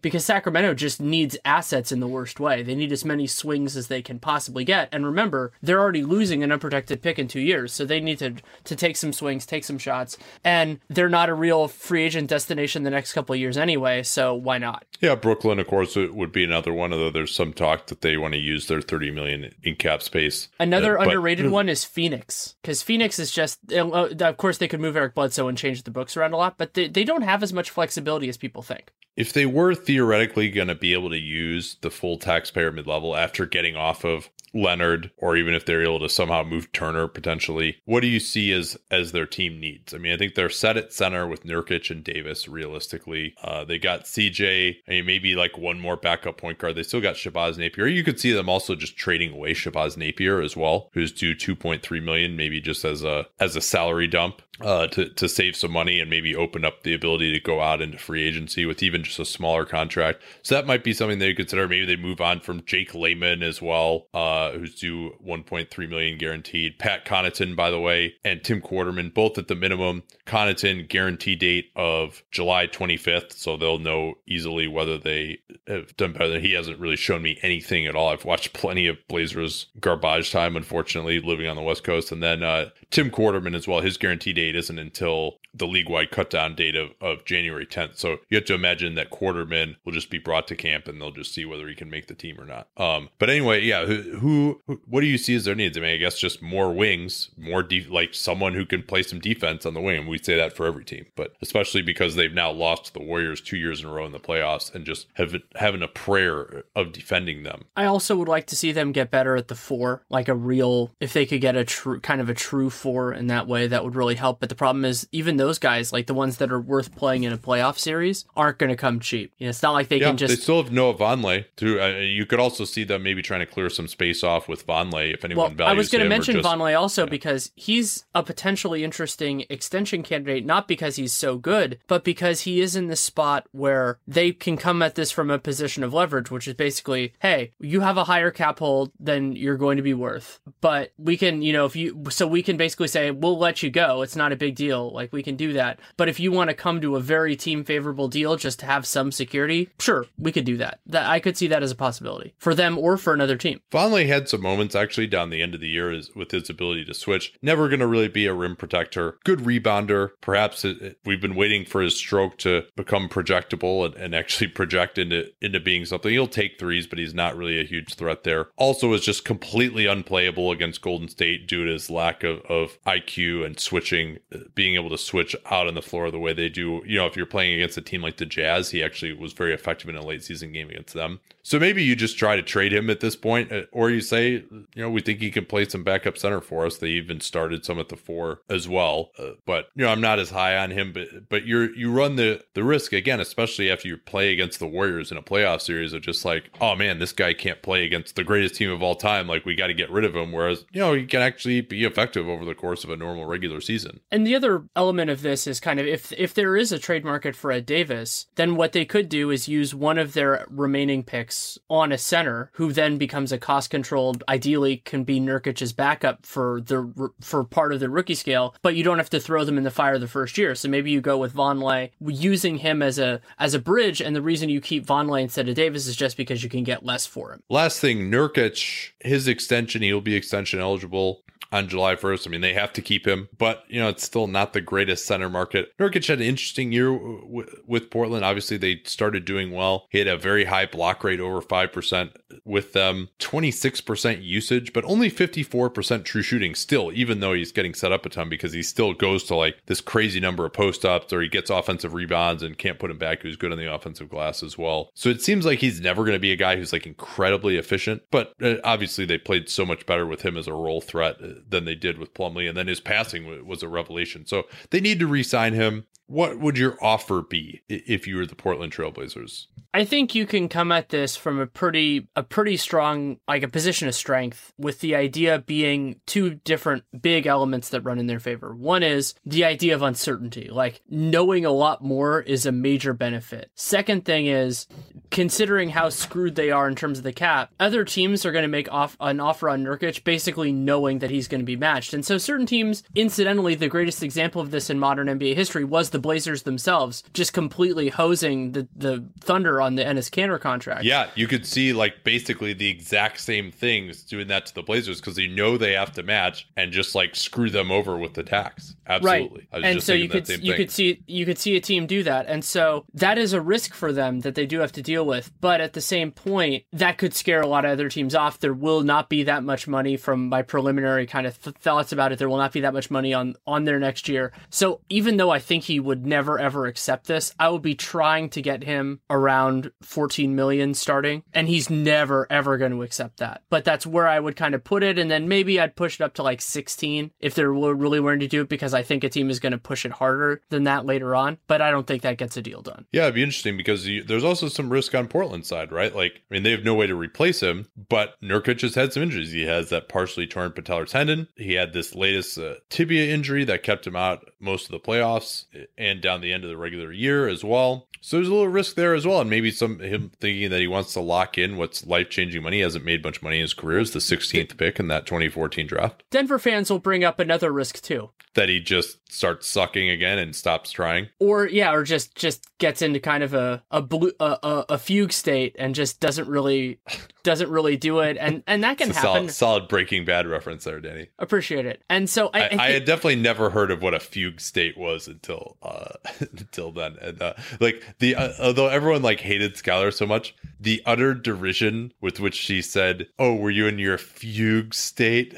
Because Sacramento just needs assets in the worst way. They need as many swings as they can possibly get. And remember, they're already losing an unprotected pick in two years. So they need to, to take some swings, take some shots. And they're not a real free agent destination the next couple of years anyway. So why not? Yeah, Brooklyn, of course, would be another one, although there's some talk that they want to use their thirty million dollars in cap space. Another uh, but, underrated mm. one is Phoenix. Because Phoenix is just, of course, they could move Eric Bledsoe and change the books around a lot. But they, they don't have as much flexibility as people think. If they were theoretically going to be able to use the full taxpayer mid-level after getting off of Leonard, or even if they're able to somehow move Turner potentially, what do you see as as their team needs? I mean, I think they're set at center with Nurkic and Davis, realistically. Uh, they got C J, I mean, maybe like one more backup point guard. They still got Shabazz Napier. You could see them also just trading away Shabazz Napier as well, who's due two point three million dollars, maybe just as a as a salary dump uh, to, to save some money and maybe open up the ability to go out into free agency with even just a smaller contract. So that might be something they consider. Maybe they move on from Jake Layman as well, uh, Uh, who's due one point three million dollars guaranteed. Pat Connaughton, by the way, and Tim Quarterman, both at the minimum. Connaughton guarantee date of July twenty-fifth, so they'll know easily whether they have done better. He hasn't really shown me anything at all. I've watched plenty of Blazers garbage time, unfortunately, living on the West Coast. And then uh, Tim Quarterman as well. His guarantee date isn't until the league-wide cut-down date of, of January tenth. So you have to imagine that Quarterman will just be brought to camp and they'll just see whether he can make the team or not. Um, but anyway, yeah, who, who Who, what do you see as their needs? I mean, I guess just more wings, more def- like someone who can play some defense on the wing. We say that for every team, but especially because they've now lost to the Warriors two years in a row in the playoffs and just have having a prayer of defending them. I also would like to see them get better at the four, like a real, if they could get a true kind of a true four in that way, that would really help. But the problem is even those guys, like the ones that are worth playing in a playoff series, aren't going to come cheap. You know, it's not like they yeah, can just. They still have Noah Vonleh too. Uh, you could also see them maybe trying to clear some space off with Vonleh if anyone well, values him. I was going to mention just, Vonleh also yeah. because he's a potentially interesting extension candidate, not because he's so good, but because he is in this spot where they can come at this from a position of leverage, which is basically, hey, you have a higher cap hold than you're going to be worth, but we can, you know, if you, so we can basically say, we'll let you go. It's not a big deal. Like we can do that. But if you want to come to a very team favorable deal, just to have some security, sure, we could do that. That I could see that as a possibility for them or for another team. Vonleh had some moments actually down the end of the year is with his ability to switch. Never going to really be a rim protector, good rebounder. Perhaps it, it, we've been waiting for his stroke to become projectable and, and actually project into into being something. He'll take threes, but he's not really a huge threat there. Also is just completely unplayable against Golden State due to his lack of, of I Q and switching having being able to switch out on the floor the way they do. You know, if you're playing against a team like the Jazz, he actually was very effective in a late season game against them. So maybe you just try to trade him at this point, or you say, you know, we think he can play some backup center for us. They even started some at the four as well. Uh, but, you know, I'm not as high on him, but but you're you run the, the risk again, especially after you play against the Warriors in a playoff series of just like, oh man, this guy can't play against the greatest team of all time. Like, we got to get rid of him. Whereas, you know, he can actually be effective over the course of a normal regular season. And the other element of this is kind of if if there is a trade market for Ed Davis, then what they could do is use one of their remaining picks on a center who then becomes a cost-controlled, ideally can be Nurkic's backup for the for part of the rookie scale, but you don't have to throw them in the fire the first year. So maybe you go with Vonleh, using him as a as a bridge, and the reason you keep Vonleh instead of Davis is just because you can get less for him. Last thing, Nurkic, his extension, he'll be extension eligible on July first. I mean, they have to keep him, but, you know, it's still not the greatest center market. Nurkic had an interesting year w- with Portland. Obviously, they started doing well. He had a very high block rate, over five percent with them, twenty-six percent usage, but only fifty-four percent true shooting still, even though he's getting set up a ton because he still goes to like this crazy number of post-ups, or he gets offensive rebounds and can't put him back. Who's good on the offensive glass as well. So it seems like he's never going to be a guy who's like incredibly efficient, but uh, obviously they played so much better with him as a role threat than they did with Plumlee, and then his passing was a revelation. So they need to re-sign him. What would your offer be if you were the Portland Trail Blazers? I think you can come at this from a pretty a pretty strong, like a position of strength, with the idea being two different big elements that run in their favor. One is the idea of uncertainty, like knowing a lot more is a major benefit. Second thing is, considering how screwed they are in terms of the cap, other teams are going to make off an offer on Nurkic basically knowing that he's going to be matched. And so certain teams, incidentally, the greatest example of this in modern N B A history was the Blazers themselves just completely hosing the, the Thunder on the Ennis Cantor contract. Yeah, you could see like basically the exact same things doing that to the Blazers because you know they have to match and just like screw them over with the tax. Absolutely. Right. And so you could you thing. could see you could see a team do that. And so that is a risk for them that they do have to deal with. But at the same point, that could scare a lot of other teams off. There will not be that much money from my preliminary kind of th- thoughts about it. There will not be that much money on, on their next year. So even though I think he would never, ever accept this, I would be trying to get him around fourteen million starting, and he's never, ever going to accept that. But that's where I would kind of put it. And then maybe I'd push it up to like sixteen if they're really willing to do it, because I I think a team is going to push it harder than that later on, but I don't think that gets a deal done. Yeah, it'd be interesting because you, there's also some risk on Portland's side, right? Like, I mean, they have no way to replace him, but Nurkic has had some injuries. He has that partially torn patellar tendon. He had this latest uh, tibia injury that kept him out most of the playoffs and down the end of the regular year as well. So there's a little risk there as well. And maybe some him thinking that he wants to lock in what's life-changing money. He hasn't made much money in his career. Is the sixteenth pick in that twenty fourteen draft. Denver fans will bring up another risk too. That he just starts sucking again and stops trying. Or yeah, or just, just gets into kind of a a, blue, a, a a fugue state and just doesn't really doesn't really do it. And and that can it's a happen. Solid, solid Breaking Bad reference there, Danny. Appreciate it. And so I I, I, think... I had definitely never heard of what a fugue state was until uh, until then. And uh, like the uh, although everyone like hated Skylar so much, the utter derision with which she said, "Oh, were you in your fugue state?"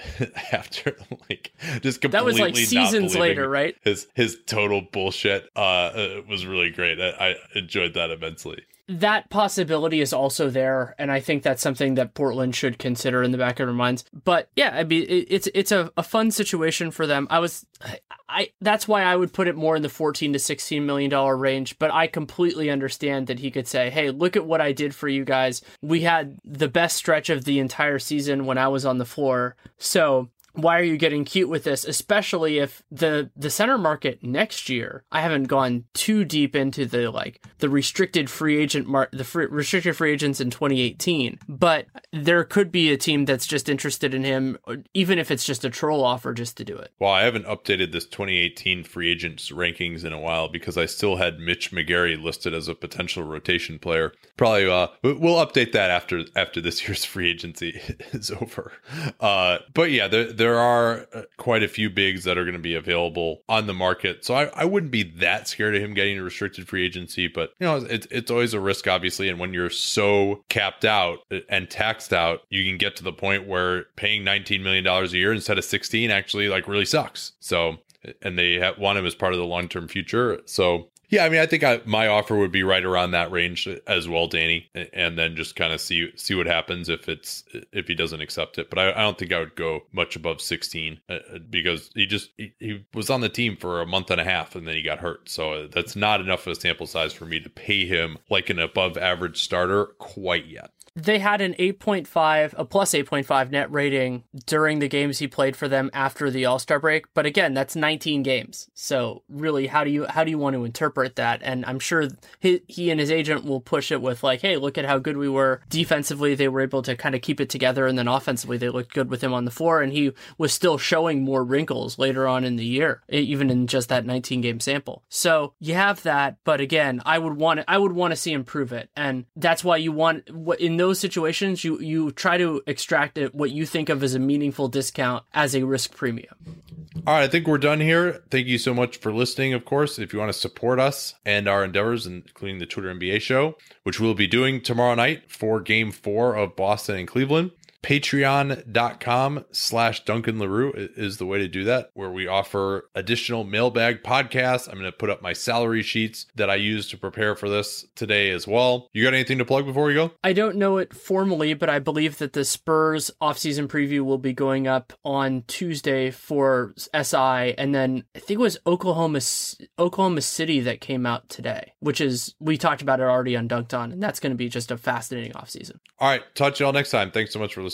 after like just completely that was like seasons later, right? His his total bullshit uh, was really great. I, I enjoyed that immensely. That possibility is also there, and I think that's something that Portland should consider in the back of their minds. But yeah, I mean, it's it's a, a fun situation for them. I was, I that's why I would put it more in the fourteen to sixteen million dollar range. But I completely understand that he could say, "Hey, look at what I did for you guys. We had the best stretch of the entire season when I was on the floor." So why are you getting cute with this, especially if the, the center market next year, I haven't gone too deep into the, like the restricted free agent mar- the free, restricted free agents in twenty eighteen, but there could be a team that's just interested in him, even if it's just a troll offer just to do it. Well, I haven't updated this twenty eighteen free agents rankings in a while because I still had Mitch McGary listed as a potential rotation player. Probably, uh, we'll update that after, after this year's free agency is over. Uh, but yeah, the, the There are quite a few bigs that are going to be available on the market. So I, I wouldn't be that scared of him getting a restricted free agency, but you know, it's, it's always a risk, obviously. And when you're so capped out and taxed out, you can get to the point where paying nineteen million dollars a year instead of sixteen actually like really sucks. So and they ha- want him as part of the long-term future. So yeah, I mean, I think I, my offer would be right around that range as well, Danny, and then just kind of see see what happens if it's if he doesn't accept it. But I, I don't think I would go much above sixteen uh, because he just he, he was on the team for a month and a half and then he got hurt. So that's not enough of a sample size for me to pay him like an above average starter quite yet. They had an eight point five, a plus eight point five net rating during the games he played for them after the All-Star break. But again, that's nineteen games. So really, how do you how do you want to interpret that? And I'm sure he, he and his agent will push it with like, hey, look at how good we were. Defensively, they were able to kind of keep it together. And then offensively, they looked good with him on the floor. And he was still showing more wrinkles later on in the year, even in just that nineteen-game sample. So you have that. But again, I would want to, I would want to see him prove it. And that's why you want... in those situations, you you try to extract it, what you think of as a meaningful discount as a risk premium. All right, I think we're done here. Thank you so much for listening. Of course, if you want to support us and our endeavors, including the Twitter N B A show, which we'll be doing tomorrow night for game four of Boston and Cleveland, patreon.com slash Duncan LaRue is the way to do that, where we offer additional mailbag podcasts. I'm going to put up my salary sheets that I use to prepare for this today as well. You got anything to plug before we go? I don't know it formally, but I believe that the Spurs offseason preview will be going up on Tuesday for S I. And then I think it was Oklahoma, Oklahoma City that came out today, which is, we talked about it already on Dunked On, and that's going to be just a fascinating offseason. All right. Talk to y'all next time. Thanks so much for listening.